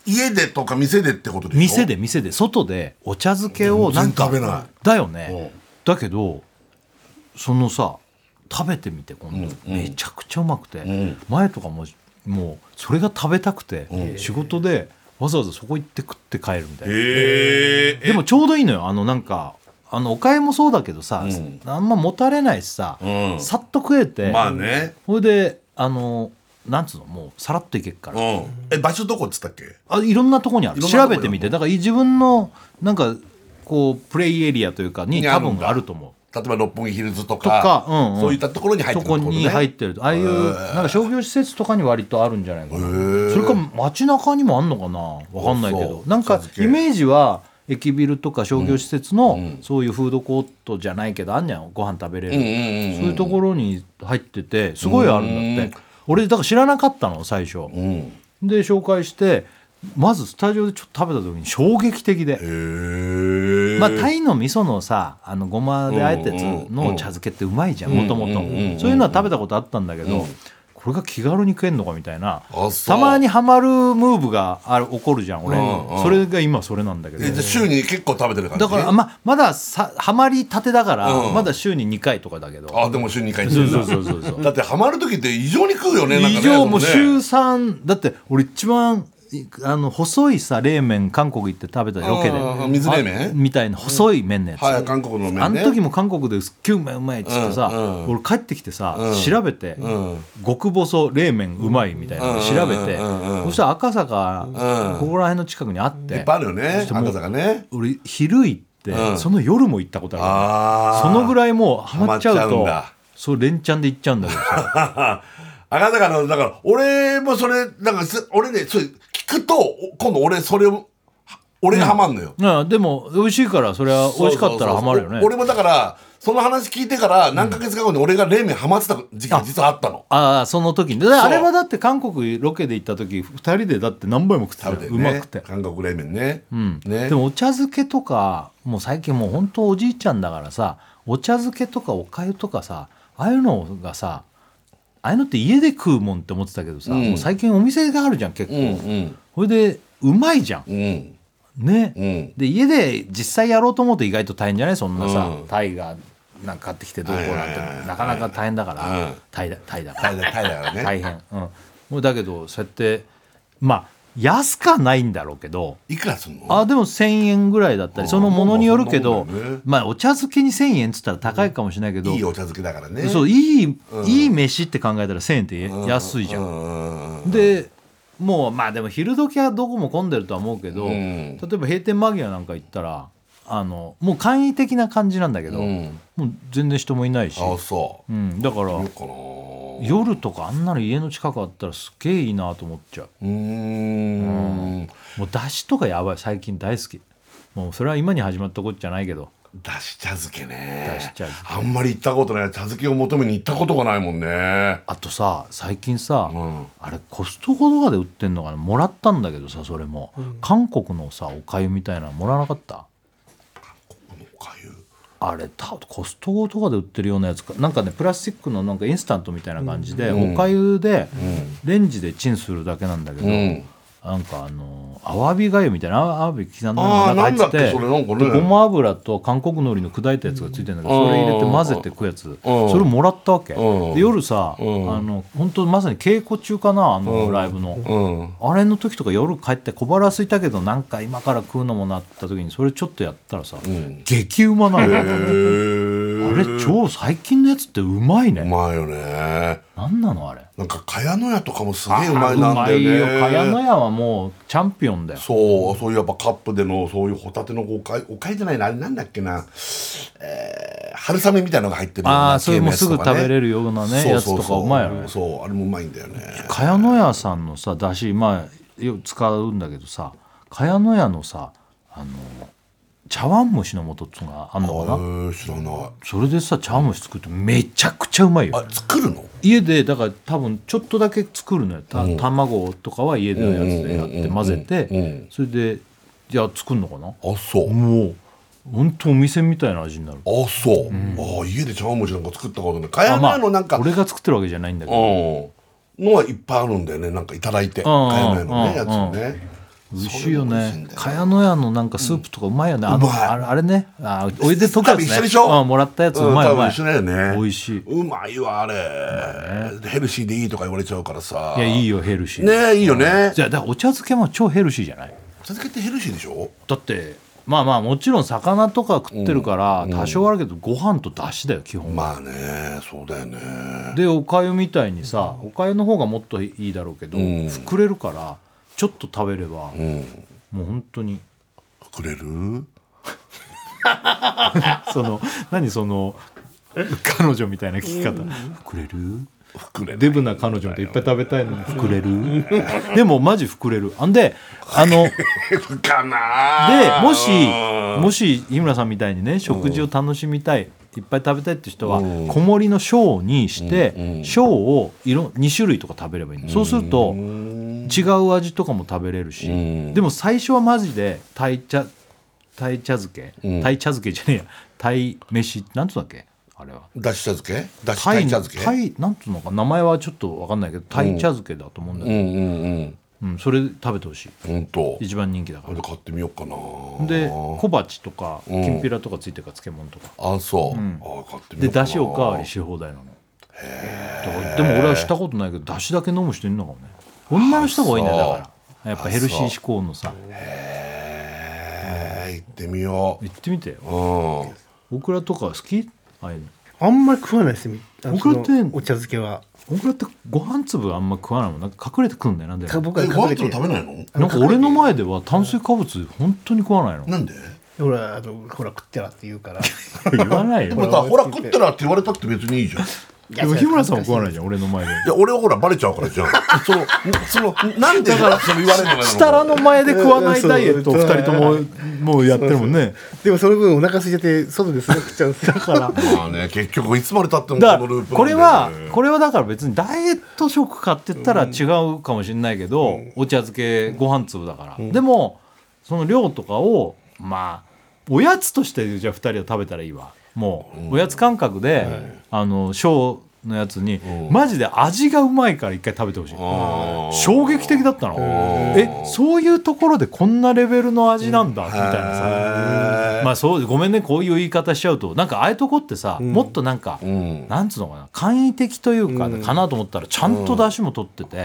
家でとか店でってことでしょ。店で店で外でお茶漬けをなんか食べないだよね。だけどそのさ食べてみて今度、うんうん、めちゃくちゃうまくて、うん、前とかももうそれが食べたくて、うん、仕事でわざわざそこ行って食って帰るみたいな。へー。でもちょうどいいのよ。あのなんかあのおかゆもそうだけどさ、うん、あんまもたれないしさ、うん、さっと食えて、まあね、それであのなんつうのもうさらっといけるから、うん、え場所どこっつったっけ。あいろんなとこにある。調べてみてだから自分のなんかこうプレイエリアというかに多分あると思う。例えば六本木ヒルズと か, とか、うんうん、そういったところに入ってるところ、ね、そこに入ってるああいうなんか商業施設とかに割とあるんじゃないかな。それか街中にもあんのかなわかんないけどなんかイメージは駅ビルとか商業施設のそういうフードコートじゃないけどあんじゃんご飯食べれる、うんうんうん、そういうところに入っててすごいあるんだって。俺だから知らなかったの最初、うん、で紹介してまずスタジオでちょっと食べた時に衝撃的で、へー、まあ、タイの味噌のさあのごまであえたやつの茶漬けってうまいじゃんもともと。そういうのは食べたことあったんだけど、うん、これが気軽に食えんのかみたいな。たまにハマるムーブがある起こるじゃん俺、うんうん、それが今それなんだけど、えじゃあ週に結構食べてる感じ、ね、だから ま, まださハマりたてだから、うん、まだ週ににかいとかだけど。あでも週にかいそうそうそうそうそうだってハマる時って異常に食うよね。なんかね異常もう週さんだって俺一番あの細いさ冷麺韓国行って食べたロケで水冷麺みたいな細い麺のやつ、うんはい、韓国の麺ね。あの時も韓国でキュー麺うまいっつってさ、うんうん、俺帰ってきてさ、うん、調べて、うん、極細冷麺うまいみたいなの調べて、うんうんうん、そしたら赤坂、うん、ここら辺の近くにあっていっぱいあるよね赤坂ね。俺昼行って、うん、その夜も行ったことある、ね、あそのぐらいもうハマっちゃうとそう連チャンで行っちゃうんだけどさ赤坂のだから俺もそれなんか俺ねそう聞くと今度俺それを俺がハマんのよ、うんうん、でも美味しいからそれは美味しかったらハマるよね。そうそうそうそう俺もだからその話聞いてから何ヶ月か後に俺が冷麺ハマってた時期が実はあったの、うん、ああその時にあれはだって韓国ロケで行った時ふたりでだって何杯も食ってた、ね、うまくて韓国冷麺 ね,、うん、ねでもお茶漬けとかもう最近もう本当おじいちゃんだからさお茶漬けとかおかゆとかさああいうのがさああいうのって家で食うもんって思ってたけどさ、うん、もう最近お店があるじゃん結構、うんうん、それでうまいじゃん、うん、ね、うん、で家で実際やろうと思うと意外と大変じゃないそんなさ、うん、タイがなんか買ってきてどうこうなんて、はいはいはい、なかなか大変だから、うん、タイだタイだからタイだからね大変、うん、もうだけどそうやってまあ安かないんだろうけどいくらすんの？あでもせんえんぐらいだったりそのものによるけど、ねまあ、お茶漬けにせんえんっつったら高いかもしれないけど、うん、いいお茶漬けだからねそういい、うん、いい飯って考えたらせんえんって安いじゃん、うんうん、でもうまあでも昼時はどこも混んでるとは思うけど、うん、例えば閉店間際なんか行ったらあのもう簡易的な感じなんだけど、うん、もう全然人もいないしあそう、うん、だから夜とかあんなの家の近くあったらすげえいいなと思っちゃう。うーん、うん、もうだしとかやばい最近大好き。もうそれは今に始まったことじゃないけどだし茶漬けね。だし茶漬けあんまり行ったことない茶漬けを求めに行ったことがないもんね。あとさ最近さ、うん、あれコストコとかで売ってんのかなもらったんだけどさそれも、うん、韓国のさおかゆみたいなのもらわなかったあれたコストコとかで売ってるようなやつかなんかねプラスチックのなんかインスタントみたいな感じで、うん、おかゆで、うん、レンジでチンするだけなんだけど、うん、なんかあのアワビがゆみたいなアワビ刻んだのが入っててごま油と韓国海苔の砕いたやつがついてるんだけど、うん、それ入れて混ぜて食うやつ、うん、それもらったわけ、うん、で夜さ、うん、あの本当まさに稽古中かなあのライブの、うんうん、あれの時とか夜帰って小腹空いたけどなんか今から食うのもなった時にそれちょっとやったらさ、うん、激うまなの。あれ超最近のやつってうまいね。うまいよね。なんなのあれなんか茅野屋とかもすげえうまいなんだよね。うまいよ茅野屋はもうチャンピオンだよ。そうそういうやっぱカップでのそういうホタテのおかゆおかゆじゃないなあれなんだっけな、えー、春雨みたいなのが入ってるような、あそれもすぐ食べれるような、ね、そうそうそうやつとかうまいよね。そう、あれもうまいんだよね。茅野屋さんのさだし、まあ、よく使うんだけどさ、茅野屋のさあの茶碗蒸しの素ってのがあんのかな。知らない。それでさ茶碗蒸し作ってめちゃくちゃうまいよ。あ、作るの？家でだから多分ちょっとだけ作るのよ、うん、卵とかは家でのやつでやって混ぜて、うんうんうんうん、それでじゃあ作るのかな。あ、そう。もう本当お店みたいな味になる。あ、そう、うん、あ、家で茶碗蒸しなんか作ったことない。茅野屋のなんか、まあ、俺が作ってるわけじゃないんだけど、うん、のはいっぱいあるんだよね。なんかいただいて茅野屋のねやつをね、美味しいよね。茅野屋のなんかスープとかうまいよね、うん、あのうまい。あれね、あ、おいでとかね、一緒でしょ、うん、もらったやつうまい、うまい、うん、一緒だよね。美味しい、うまいわあれ、ね、ヘルシーでいいとか言われちゃうからさ。いや、いいよヘルシーね、いいよね、うん、じゃあだからお茶漬けも超ヘルシーじゃない。お茶漬けってヘルシーでしょ。だってまあまあもちろん魚とか食ってるから多少あるけど、ご飯と出汁だよ基本は、うん、まあね、そうだよね。でおかゆみたいにさ、おかゆの方がもっといいだろうけど、うん、膨れるからちょっと食べれば、うん、もう本当に膨れるその何その彼女みたいな聞き方、うん、膨れる膨れデブな彼女っていっぱい食べたいのに膨れるでもマジ膨れる。あんであのかなで、もしもし井村さんみたいにね食事を楽しみたい、いっぱい食べたいって人は小盛りの小にして小を色に種類とか食べればいいの。そうすると違う味とかも食べれるし、でも最初はマジでタイ茶、タイ茶漬け、タイ茶漬けじゃねえや、タイ飯なんつうんだっけあれは。だし茶漬け、だしタイ茶漬け、タイなんつうのか、名前はちょっと分かんないけどタイ茶漬けだと思うんだけど、うんうんうんうん、それ食べてほしい。本当一番人気だから買ってみようかな。で小鉢とかきんぴらとかついてるから漬物とか、うん、あそう、うん、あ買ってみようかな。でだしおかわりし放題なの。へえ。でも俺はしたことないけどだしだけ飲む人いるのかもね。女の人が多いんだよだからやっぱヘルシー志向のさ。へえ、行ってみよう。行ってみてよ。うん、オクラとか好き？ああいうのあんまり食わないですね。オクラってお茶漬けはオクラってご飯粒あんま食わないもん。なんか隠れて食うんだよ。なんで僕は隠れてご飯粒食べないの？なんか俺の前では炭水化物本当に食わないの。なんで？ほらあのほら食ってらって言うから言わないよ。またほら食ってらって言われたって別にいいじゃん。でも日村さんも食わないじゃん俺の前で。いや俺はほらバレちゃうからじゃんそのそのなんでだからそれ言われるのか。設楽の前で食わないダイエットをふたりとももうやってるもんね。でもその分お腹空いちゃって外ですごく食っちゃうんですだからまあね、結局いつまで経ってもこのループなんで、これはこれはだから別にダイエット食かって言ったら違うかもしれないけど、うん、お茶漬けご飯粒だから、うん、でもその量とかをまあおやつとしてじゃあふたりは食べたらいいわ。もうおやつ感覚で、うん、あのショーのやつに、うん、マジで味がうまいから一回食べてほしい、うん、衝撃的だったの、うん、えそういうところでこんなレベルの味なんだ、うん、みたいなさ、まあ、そうごめんねこういう言い方しちゃうとなんかああいうとこってさ、うん、もっとなんか、うん、なんつうのかな簡易的というか、うん、かなと思ったらちゃんと出汁も取ってて、う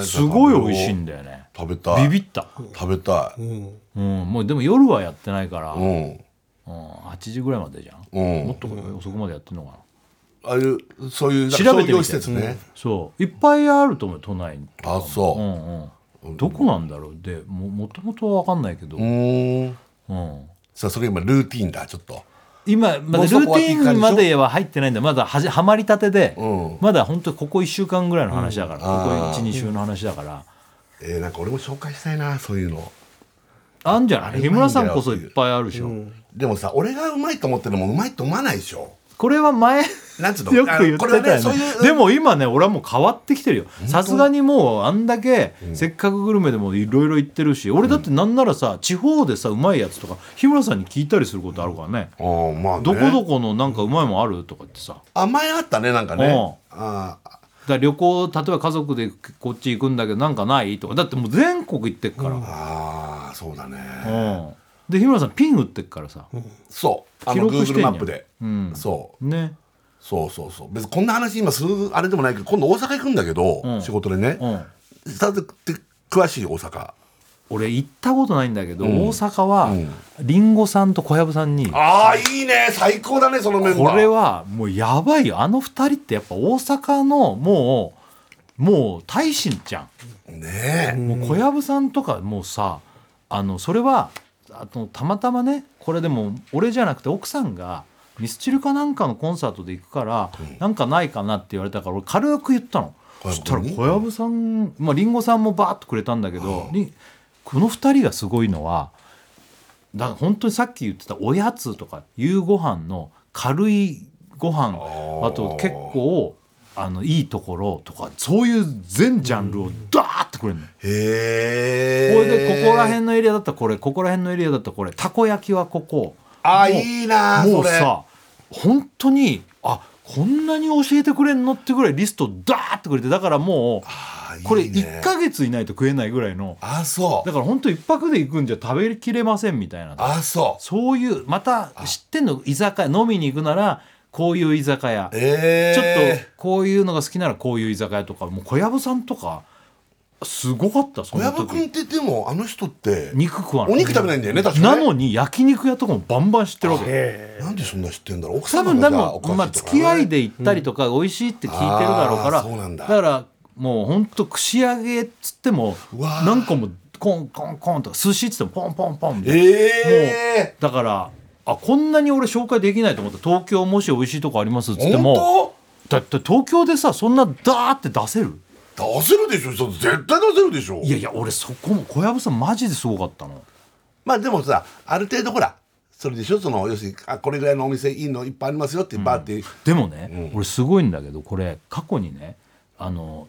ん、すごい美味しいんだよね。食べたい。ビビった食べたい、うんうん、もうでも夜はやってないから、うんうん、はちじぐらいまでじゃん、うん、もっと遅くまでやってるのかな。ああいうそういう商業施設ね、そういっぱいあると思う都内に。あそう、うんうん、どこなんだろう。で も, もともとは分かんないけど、うん、うん、さあそれ今ルーティーンだ。ちょっと今まだルーティーンまでは入ってないんだ。まだ は, はまりたてで、うん、まだ本当ここいっしゅうかんぐらいの話だから、うん、ここ いち,に 週の話だから、うん、えー、なんか俺も紹介したいなそういうのあんじゃない。日村さんこそいっぱいあるでしょ、うん、でもさ俺がうまいと思ってるもんうまいと思わないでしょ。これは前なんつうのよく言ってたよ ね, ねそういうでも今ね俺はもう変わってきてるよさすがに。もうあんだけ、うん、せっかくグルメでもいろいろ言ってるし俺だってなんならさ、うん、地方でさうまいやつとか日村さんに聞いたりすることあるからね、うん、あまあねどこどこのなんかうまいもんあるとかってさあ前あったねなんかね、うん、あだ旅行例えば家族でこっち行くんだけどなんかないとかだってもう全国行ってっから、うん、ああそうだね、うん、で日村さんピン打ってっからさ、うん、そうあの Google マップで、うん、そうねそうそうそう別にこんな話今するあれでもないけど今度大阪行くんだけど、うん、仕事でね、うん、さて詳しい大阪俺行ったことないんだけど、うん、大阪はリンゴさんと小籔さんに、うん、ああいいね最高だねそのメンバー。これはもうやばいよあのふたりってやっぱ大阪のもうもう大臣じゃんねえ。もう小籔さんとかもうさあのそれはあのたまたまねこれでも俺じゃなくて奥さんがミスチルかなんかのコンサートで行くから、うん、なんかないかなって言われたから俺軽く言ったの。そしたら小籔さん、まあ、リンゴさんもバーッとくれたんだけど、うん、このふたりがすごいのはだから本当にさっき言ってたおやつとか夕ご飯の軽いご飯 あ, あと結構あのいいところとかそういう全ジャンルをダーッとくれるの、うん、へーこれでここら辺のエリアだったらこれここら辺のエリアだったらこれたこ焼きはここあいいなもうさ本当にあこんなに教えてくれんのってぐらいリストダーってくれてだからもうこれいっかげついないと食えないぐらいのあそうだから本当一泊で行くんじゃ食べきれませんみたいなあそうそういうまた知ってんの居酒屋飲みに行くならこういう居酒屋、えー、ちょっとこういうのが好きならこういう居酒屋とかもう小籔さんとかすごかったその時小籔君ってでもあの人って肉食わないお肉食べないんだよね確かになのに焼肉屋とかもバンバン知ってるわけなんでそんな知ってるんだろう奥様がじゃあおかしいとか、ねまあ、付き合いで行ったりとか美味しいって聞いてるだろうから、うん、そうなんだ、 だからもうほんと串揚げっつっても何個もコンコンコンとか寿司っつってもポンポンポンみたいな、えー、だからあこんなに俺紹介できないと思った東京もし美味しいとこありますっつっても本当だって東京でさそんなダーって出せる出せるでしょ絶対出せるでしょいやいや俺そこも小籔さんマジですごかったのまあでもさある程度ほらそれでしょその要するにあこれぐらいのお店いいのいっぱいありますよってバーって、うん、でもね、うん、俺すごいんだけどこれ過去にねあの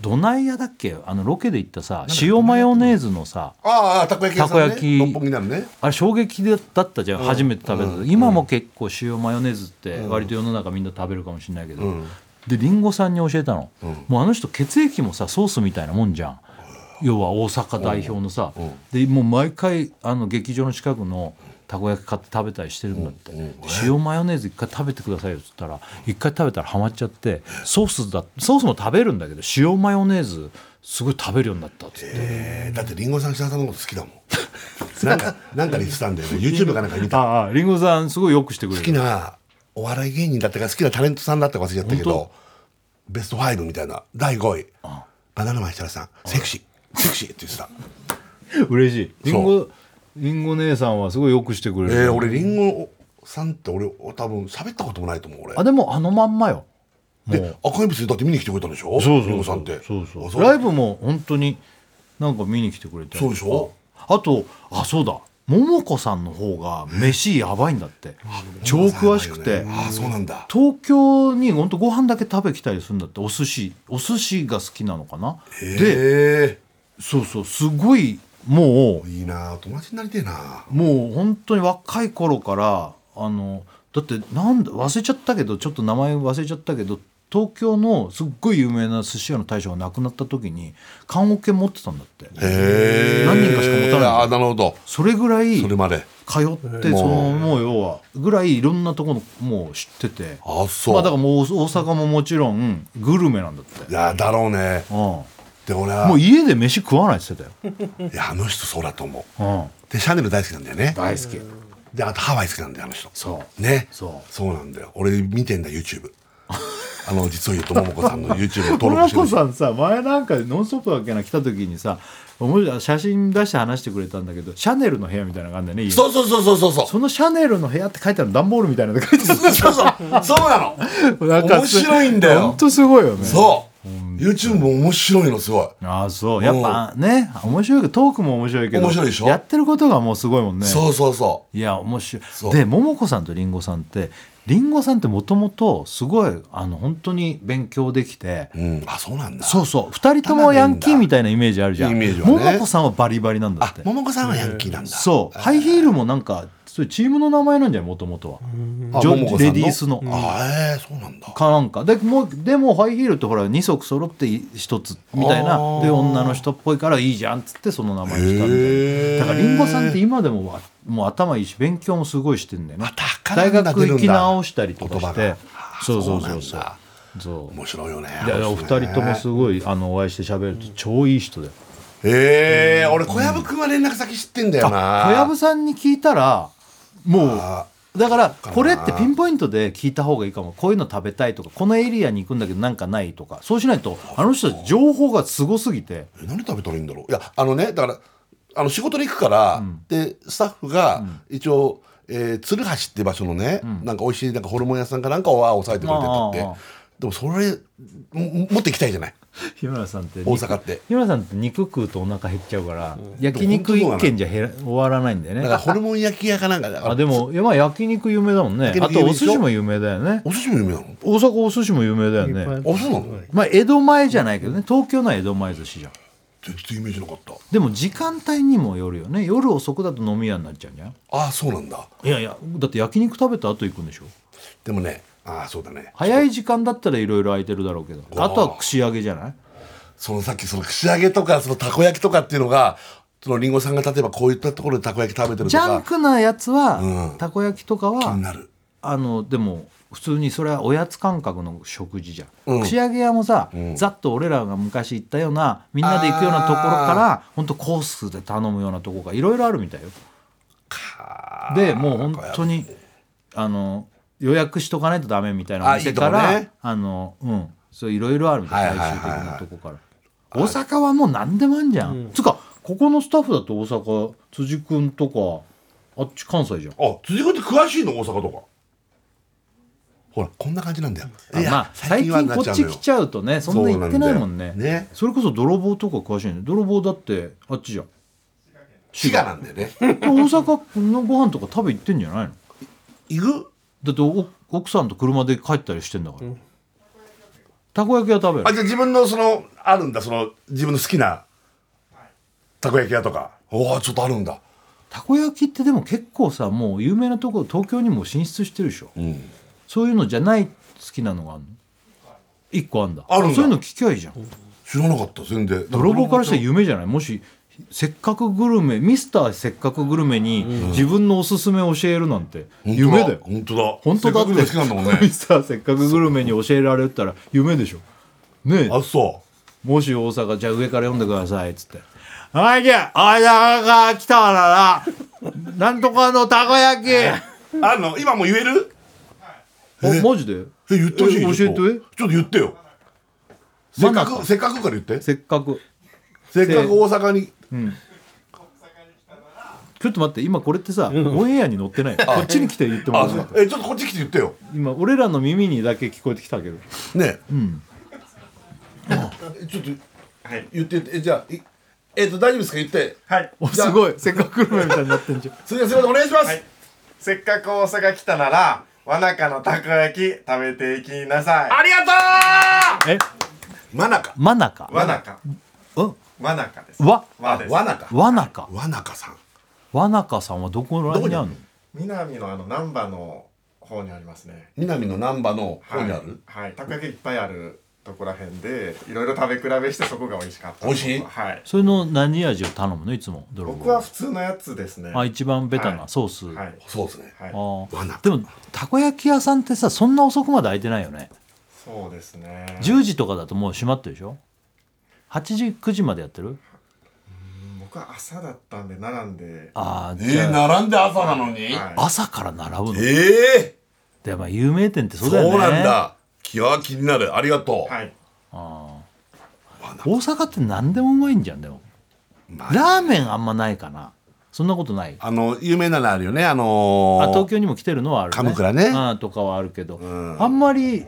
どないやだっけあのロケで行ったさ塩マヨネーズのさああたこ焼き屋さんねたこ焼き六本木になるねあれ衝撃だったじゃん、うん、初めて食べた、うん、今も結構塩マヨネーズって割と世の中みんな食べるかもしれないけど、うん、でリンゴさんに教えたの、うん、もうあの人血液もさソースみたいなもんじゃん、うん、要は大阪代表のさ、うん、でもう毎回あの劇場の近くのたこ焼き買って食べたりしてるんだって、うんうん、塩マヨネーズ一回食べてくださいよっつったら一回食べたらハマっちゃってソースだソースも食べるんだけど塩マヨネーズすごい食べるようになったっつって、えー、だってリンゴさん北さんのこと好きだもんなんかなんかにしたんだよね YouTube かなんか見たあリンゴさんすごいよくしてくれる好きなお笑い芸人だったか好きなタレントさんだったか忘れちゃったけどベストごみたいなだいごいああバナナマン設楽さんセクシーセクシーって言ってた嬉しいリンゴリンゴ姉さんはすごいよくしてくれる、えー、俺リンゴさんって俺多分喋ったこともないと思う俺あでもあのまんまよで赤い物だって見に来てくれたんでしょそうそうリンゴさんってそうそうそうライブも本当になんか見に来てくれてそうでしょあとあそうだ桃子さんの方が飯やばいんだって超詳しくてあそうなんだ東京にほんとご飯だけ食べきたりするんだってお寿司お寿司が好きなのかなでそうそうすごいもういいな友達になりてえなもう本当に若い頃からあのだってなんだ忘れちゃったけどちょっと名前忘れちゃったけど東京のすっごい有名な寿司屋の大将が亡くなった時に棺桶持ってたんだってへ何人かしか持たないあなるほどそれぐらいそれまで通ってそのもう要はぐらいいろんなところもう知っててあそう、まあ、だからもう大阪ももちろんグルメなんだっていやだろうねうんで俺はもう家で飯食わないって言ってたよいやあの人そうだと思う、うん、でシャネル大好きなんだよね大好きであとハワイ好きなんだよあの人そうねそうそうなんだよ俺見てんだ YouTube あの実を言うとももこさんの YouTube を登録してるももこさんさ前なんかノンストップだっけな来た時にさ写真出して話してくれたんだけどシャネルの部屋みたいなのがあるんだよねそうそうそうそうそうそうそのシャネルの部屋って書いてある段ボールみたいなの書いてあるそうそうそうなのなんか面白いんだよほんとすごいよねそうYouTube も面白いのすごいああそうやっぱね面白いけどトークも面白いけど面白いでしょやってることがもうすごいもんねそうそうそういや面白いで桃子さんとりんごさんってりんごさんってもともとすごいあの本当に勉強できて、うん、あそうなんだそうそうふたりともヤンキーみたいなイメージあるじゃん桃子さんはバリバリなんだってあ桃子さんはヤンキーなんだそうハイヒールもなんかそれチームの名前なんじゃないもともとはジョンレディースのあ、えー、そうなんだかなんか で, もでもハイヒールってほらに足揃ってひとつみたいなで女の人っぽいからいいじゃんっつってその名前にしたみたいな、えー、だからリンゴさんって今で も, もう頭いいし勉強もすごいしてんだよね大学行き直したりとかしてそうそうそうそうそう面白いよねいやお二人ともすごいあのお会いして喋ると超いい人だよえー、うん、俺小籔くんは連絡先知ってんだよな、うん、小籔さんに聞いたらもうだからこれってピンポイントで聞いた方がいいかもこういうの食べたいとかこのエリアに行くんだけどなんかないとかそうしないとあの人たち情報がすごすぎてえ何食べたらいいんだろういやあのねだからあの仕事に行くから、うん、でスタッフが一応、うんえー、鶴橋って場所のね、うん、なんか美味しいなんかホルモン屋さんかなんかは押さえてくれてたって。でもそれも持って行きたいじゃない。日村さんって大阪って日村さんって肉食うとお腹減っちゃうから、うん、焼肉一軒じゃ減終わらないんだよね。だからホルモン焼き屋かなんかだからあでもまあ焼肉有名だもんね。あとお寿司も有名だよね。お寿司も有名なの。大阪お寿司も有名だよね。あそうなの。まあ江戸前じゃないけどね。東京のは江戸前寿司じゃん。全然イメージなかった。でも時間帯にもよるよね。夜遅くだと飲み屋になっちゃうんじゃん。ああそうなんだ。いやいやだって焼肉食べた後行くんでしょ。でもねああそうだね。早い時間だったらいろいろ空いてるだろうけど、あとは串揚げじゃない。そのさっきその串揚げとかそのたこ焼きとかっていうのがそのリンゴさんが例えばこういったところでたこ焼き食べてるとかジャンクなやつは、うん、たこ焼きとかは気になる。あのでも普通にそれはおやつ感覚の食事じゃん、うん、串揚げ屋もさ、うん、ざっと俺らが昔行ったようなみんなで行くようなところから本当コースで頼むようなところがいろいろあるみたいよ。でもう本当にあの予約しとかないとダメみたいなお店からいい、ね、あのうんそういろいろあるみたいな、はいはいはいはい、最終的なとこから大阪はもう何でもあるじゃん、うん、つかここのスタッフだと大阪辻くんとかあっち関西じゃん。あ辻くんって詳しいの大阪とか。ほらこんな感じなんだよ。いや、まあ、最近こっち来ちゃうとねそんな行ってないもん ね, そ, んねそれこそ泥棒とか詳しいね。泥棒だってあっちじゃん滋賀なんだよね。大阪のご飯とか食べ行ってんじゃないの。行くだって奥さんと車で帰ったりしてんだから、うん、たこ焼きは食べる。あじゃあ自分のそのあるんだその自分の好きなたこ焼き屋とか。おーちょっとあるんだ。たこ焼きってでも結構さもう有名なところ東京にも進出してるでしょ、うん、そういうのじゃない好きなのがあるの。いっこあるんだ。あるんだ。そういうの聞きゃいいじゃん。知らなかった全然。泥棒からして夢じゃない。もしせっかくグルメミスターせっかくグルメに自分のおすすめ教えるなんて夢だよ、うん、本当だ本当だって好きなんだもんね。ミスターせっかくグルメに教えられたら夢でしょねえ。あそうもし大阪じゃあ上から読んでくださいっつってはいじゃあ大阪から来たからななんとかのたこ焼きあの今もう言える。あマジでえ言ってほしい。教えてちょっと言ってよ。せっかくせっかくから言って。せっかくせっかく大阪に、うん、ちょっと待って今これってさ、うん、オンエアに載ってない。こっちに来て言ってもらう。あえちょっとこっち来て言ってよ。今俺らの耳にだけ聞こえてきたけどねえ、うん、ちょっと言って言って。じゃあえ、えー、と大丈夫ですか言って。はいすごいせっかくグルメみたいになってんじゃん。すいませんお願いします、はい、せっかく大阪来たならわなかのたこ焼き食べていきなさい。ありがとう。えまなかまなかわなかうんわなかです。わわです。わなかわなかわなかさんわなかさんはどこらにあるの？南のあの難波の方にありますね。南の難波の方にある。はい、はい、たこ焼きいっぱいあるとこら辺でいろいろ食べ比べしてそこが美味しかった。美味しい？はい。それの何味を頼むのいつも？僕は普通のやつですね。あ一番ベタな、はい、ソース。はい、ソースね。はい、あわなかでもたこ焼き屋さんってさそんな遅くまで開いてないよね。そうですね。じゅうじとかだともう閉まってるでしょ？はちじくじまでやってる。僕は朝だったんで並んで。ああ、えー、並んで朝なのに、はい、朝から並ぶの。えー、でも有名店ってそうだよね。そうなんだ。気は気になる。ありがとう。はい、あ大阪って何でもうまいんじゃん。でもラーメンあんまないかな。そんなことない。あの有名なのあるよね。あのー、あ東京にも来てるのはあるね。鎌倉ね。あとかはあるけど、うん、あんまり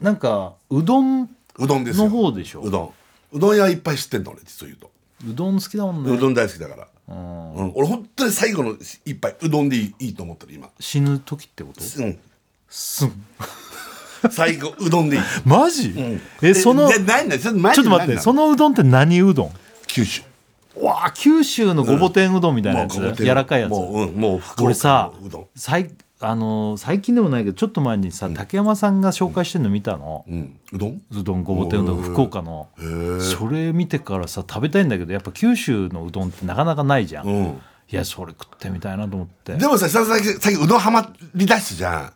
なんかうどんの方でしょ。うどん。うどん屋いっぱい知ってんの俺。実を言うとうどん好きだもんね。うどん大好きだから、うんうん、俺本当に最後の一杯うどんでい い, い, いと思ってる今。死ぬ時ってことすんすん最後うどんでいいマジ、うん、えそのえないないちょっと待って。そのうどんって何うどん？九州。うわあ九州のごぼ天うどんみたいなやつ、うん、柔らかいやつ。もう、うん、もう福岡のうどん。俺さいあのー、最近でもないけどちょっと前にさ、うん、竹山さんが紹介してるの見たの、うんうん、うどんうどんごぼ天うどん福岡の。それ見てからさ食べたいんだけどやっぱ九州のうどんってなかなかないじゃん、うん、いやそれ食ってみたいなと思って。でもさ最近うどんハマりだすじゃん。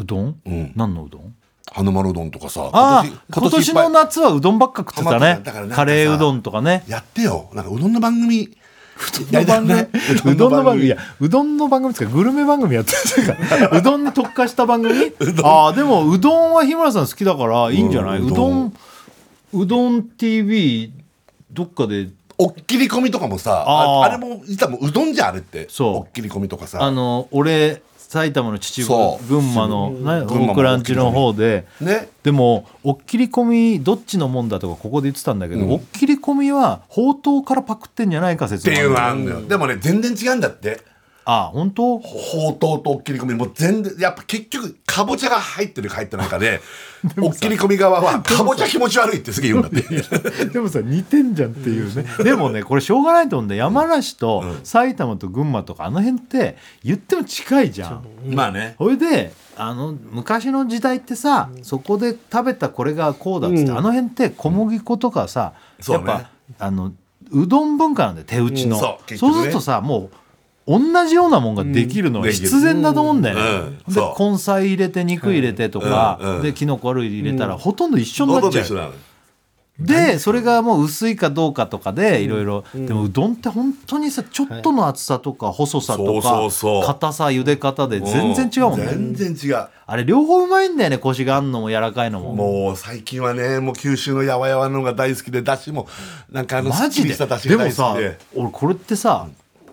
うどん、うん、何のうどん？花丸うどんとかさ。あ 今, 年 今, 年今年の夏はうどんばっか食ってたね。だからカレーうどんとかね。やってよなんかうどんの番組うどんの番組いやうどんの番組ですか。グルメ番組やってるからうどんに特化した番組あでもうどんは日村さん好きだからいいんじゃない。うどんうどん ティーブイ どっかでおっきり込みとかもさ あ, あれも実はも う, うどんじゃあれってそうおっきり込みとかさあの俺埼玉の秩父群馬の大倉んちの方で、ね、でもおっきり込みどっちのもんだとかここで言ってたんだけど、うん、おっきり込みはほうとうからパクってんじゃないか説っていうのがあるんだよ。でもね全然違うんだってああ本当ほうとうとおっきり込みもう全然やっぱ結局かぼちゃが入ってるか入ってないかでおっきり込み側はかぼちゃ気持ち悪いってすげえ言うんだってでもさ似てんじゃんっていうねでもねこれしょうがないと思うんだ山梨と埼玉と群馬とかあの辺って言っても近いじゃん、うん、まあねそれであの昔の時代ってさ、うん、そこで食べたこれがこうだっつって、うん、あの辺って小麦粉とかさ、うん、やっぱ、ね、あのうどん文化なんだよ手打ちの、うん そ, うね、そうするとさもう同じようなもんができるのは必然だと思うんだよね、うん、で根菜入れて肉入れてとか、うんうん、でキノコ類入れたらほとんど一緒になっちゃう、うん、でそれがもう薄いかどうかとかでいろいろでもうどんって本当にさちょっとの厚さとか細さとか硬さ茹で方で全然違うもんね、うん、全然違うあれ両方うまいんだよねコシがあんのも柔らかいのももう最近はねもう九州のやわやわのが大好きでだしもなんかあのすっきりしただしが大好きででもさ俺これってさ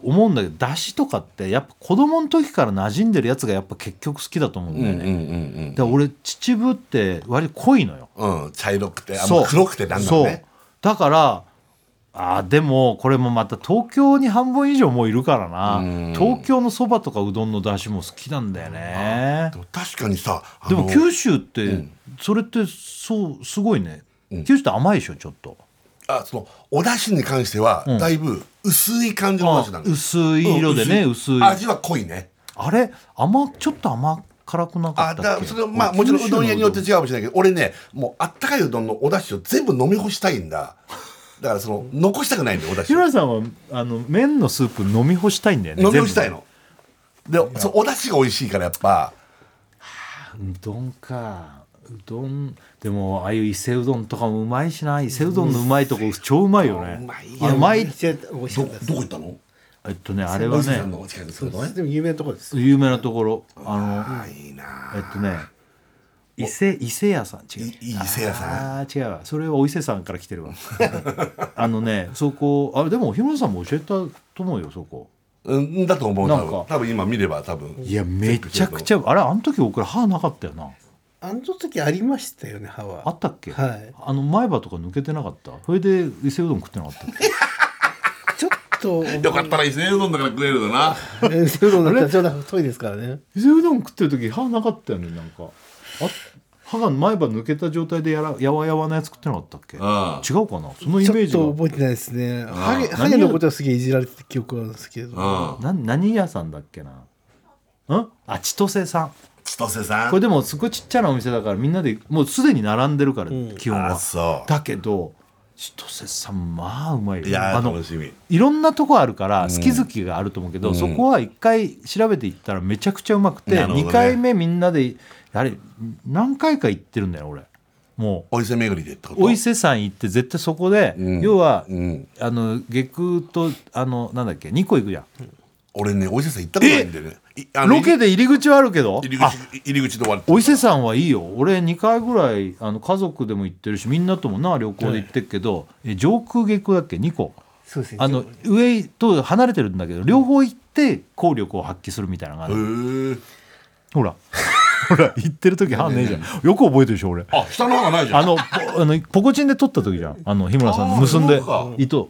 思うんだけどだしとかってやっぱ子供の時から馴染んでるやつがやっぱ結局好きだと思うんだよね、うんうんうん、で俺秩父って割と濃いのよ、うん、茶色くてあの黒くてなんだろうねそうだからあでもこれもまた東京に半分以上もういるからな、うん、東京のそばとかうどんのだしも好きなんだよねでも確かにさでも九州って、うん、それってそうすごいね、うん、九州って甘いでしょちょっとあそのお出汁に関してはだいぶ薄い感じの味なんです、うん、薄い色でね、うん、薄い薄い味は濃いねあれ甘ちょっと甘辛くなかったっけあだからそれ、まあ、もちろんうどん屋によって違うかもしれないけど俺ねもうあったかいうどんのお出汁を全部飲み干したいんだだからその残したくないんだよお出汁ひろやさんはあの麺のスープ飲み干したいんだよね飲み干したいのでそお出汁が美味しいからやっぱうどんかうどんでもああいう伊勢うどんとかもうまいしな伊勢うどんのうまいとこ超うまいよねうまいやうまいどこ行ったのえっとねあれはねでも有名なところです有名なところあのいいなえっとね伊勢伊勢屋さん違う伊勢屋さんああ違うそれはお伊勢さんから来てるわあのねそこあでも日村さんも教えたと思うよそこうんだと思うなんか多分、多分今見れば多分いやめちゃくちゃあれあの時僕ら歯なかったよなあの時ありましたよね歯はあったっけ、はい、あの前歯とか抜けてなかったそれで伊勢うどん食ってなかったっちょっとよかったら伊勢うどんだから食えるだな伊勢うどんだったらちょうど太いですからね伊勢うどん食ってる時歯なかったよねなんかあ歯が前歯抜けた状態でやらやわやわなやつ食ってなかったっけああ違うかなそのイメージがちょっと覚えてないですねああ歯のことはすげえいじられてた記憶があるんですけどああな何屋さんだっけなんあ千歳さん千歳さんこれでもすごいちっちゃなお店だからみんなでもうすでに並んでるから、うん、基本はそうだけど千歳さんまあうまいよいやあの楽しみいろんなとこあるから好き好きがあると思うけど、うん、そこはいっかい調べていったらめちゃくちゃうまくて、うん、にかいめみんなであれ何回か行ってるんだよ俺もうお伊勢巡りでってことお伊勢さん行って絶対そこで、うん、要は、うん、あの下空とあのなんだっけにこ行くじゃん、うん俺ねお伊勢さん行ったことないんでねロケで入り口はあるけど入り 口, 入り口で終わってお伊勢さんはいいよ俺にかいぐらいあの家族でも行ってるしみんなともな旅行で行ってるけど、はい、え上空下空だっけにこそうです、ね、あの上と離れてるんだけど両方行って効力を発揮するみたいな感じ、うん、ほらほら行ってる時歯ねえじゃんよく覚えてるでしょ俺あ下の歯がないじゃんあ の, あのポコチンで取った時じゃんあの日村さん結んで糸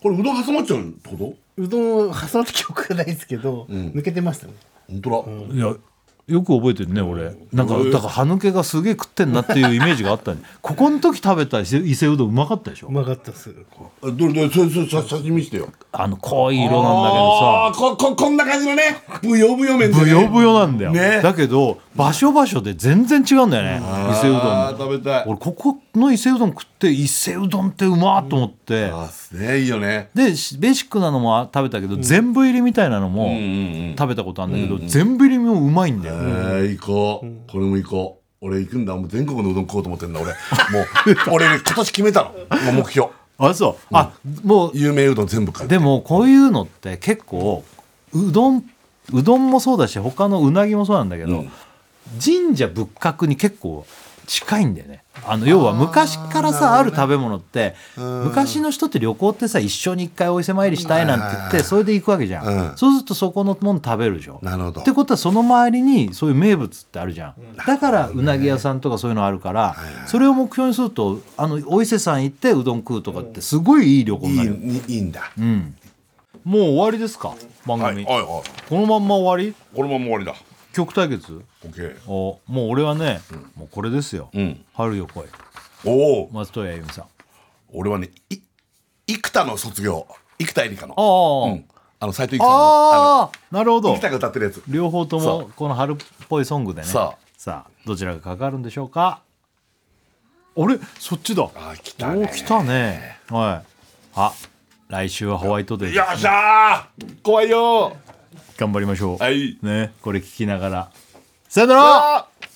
これうどん挟まっちゃうってことうどんを挟まった記憶がないですけど、うん、抜けてましたね本当だ、うん、いやよく覚えてるね俺なんか、えー、だから歯抜けがすげえ食ってんなっていうイメージがあった、ね、ここの時食べた伊勢うどんうまかったでしょうまかったっすどれどれそれそれ写真見せてよあの濃い色なんだけどさ こ, こ, こんな感じのねブヨブヨ麺で、ね、ブヨブヨなんだよ、ね、だけど場所場所で全然違うんだよね伊勢うどんあ食べたい俺ここの伊勢うどん食って伊勢うどんってうまーと思って、うん、あすねいいよねでベーシックなのも食べたけど、うん、全部入りみたいなのも食べたことあるんだけど、うんうん、全部入りもうまいんだよえー、行こう、うん、これも行こう俺行くんだもう全国のうどん食おうと思ってんだ俺もう俺、ね、今年決めたの目標あそう、うん、あもう有名うどん全部買ってでもこういうのって結構うどんうどんもそうだし他のうなぎもそうなんだけど、うん、神社仏閣に結構近いんだよね。あの要は昔からさ あ, ある食べ物って、ね、昔の人って旅行ってさ一緒に一回お伊勢参りしたいなんて言ってそれで行くわけじゃん、うん、そうするとそこのもの食べるでしょ。なるほど。ってことはその周りにそういう名物ってあるじゃん。だからうなぎ屋さんとかそういうのあるから、ね、それを目標にするとあのお伊勢さん行ってうどん食うとかってすごいいい旅行になる。い い, いいんだ、うん、もう終わりですか番組、はいはいはい、このまんま終わりこのまんま終わりだ。曲対決、okay. おもう俺はね、うん、もうこれですよ、うん、春よ来いお松任谷由実さん。俺はね生田の卒業生田絵梨花の、うん、あの斉藤由貴さんのああなるほど生田が歌ってるやつ両方ともこの春っぽいソングでね。さあどちらがかかるんでしょうか。あれそっちだ。あ来たねお来たね、はい、あ来週はホワイトデーです、ね、よっしゃー怖いよ頑張りましょう、はいね、これ聞きながらさよなら。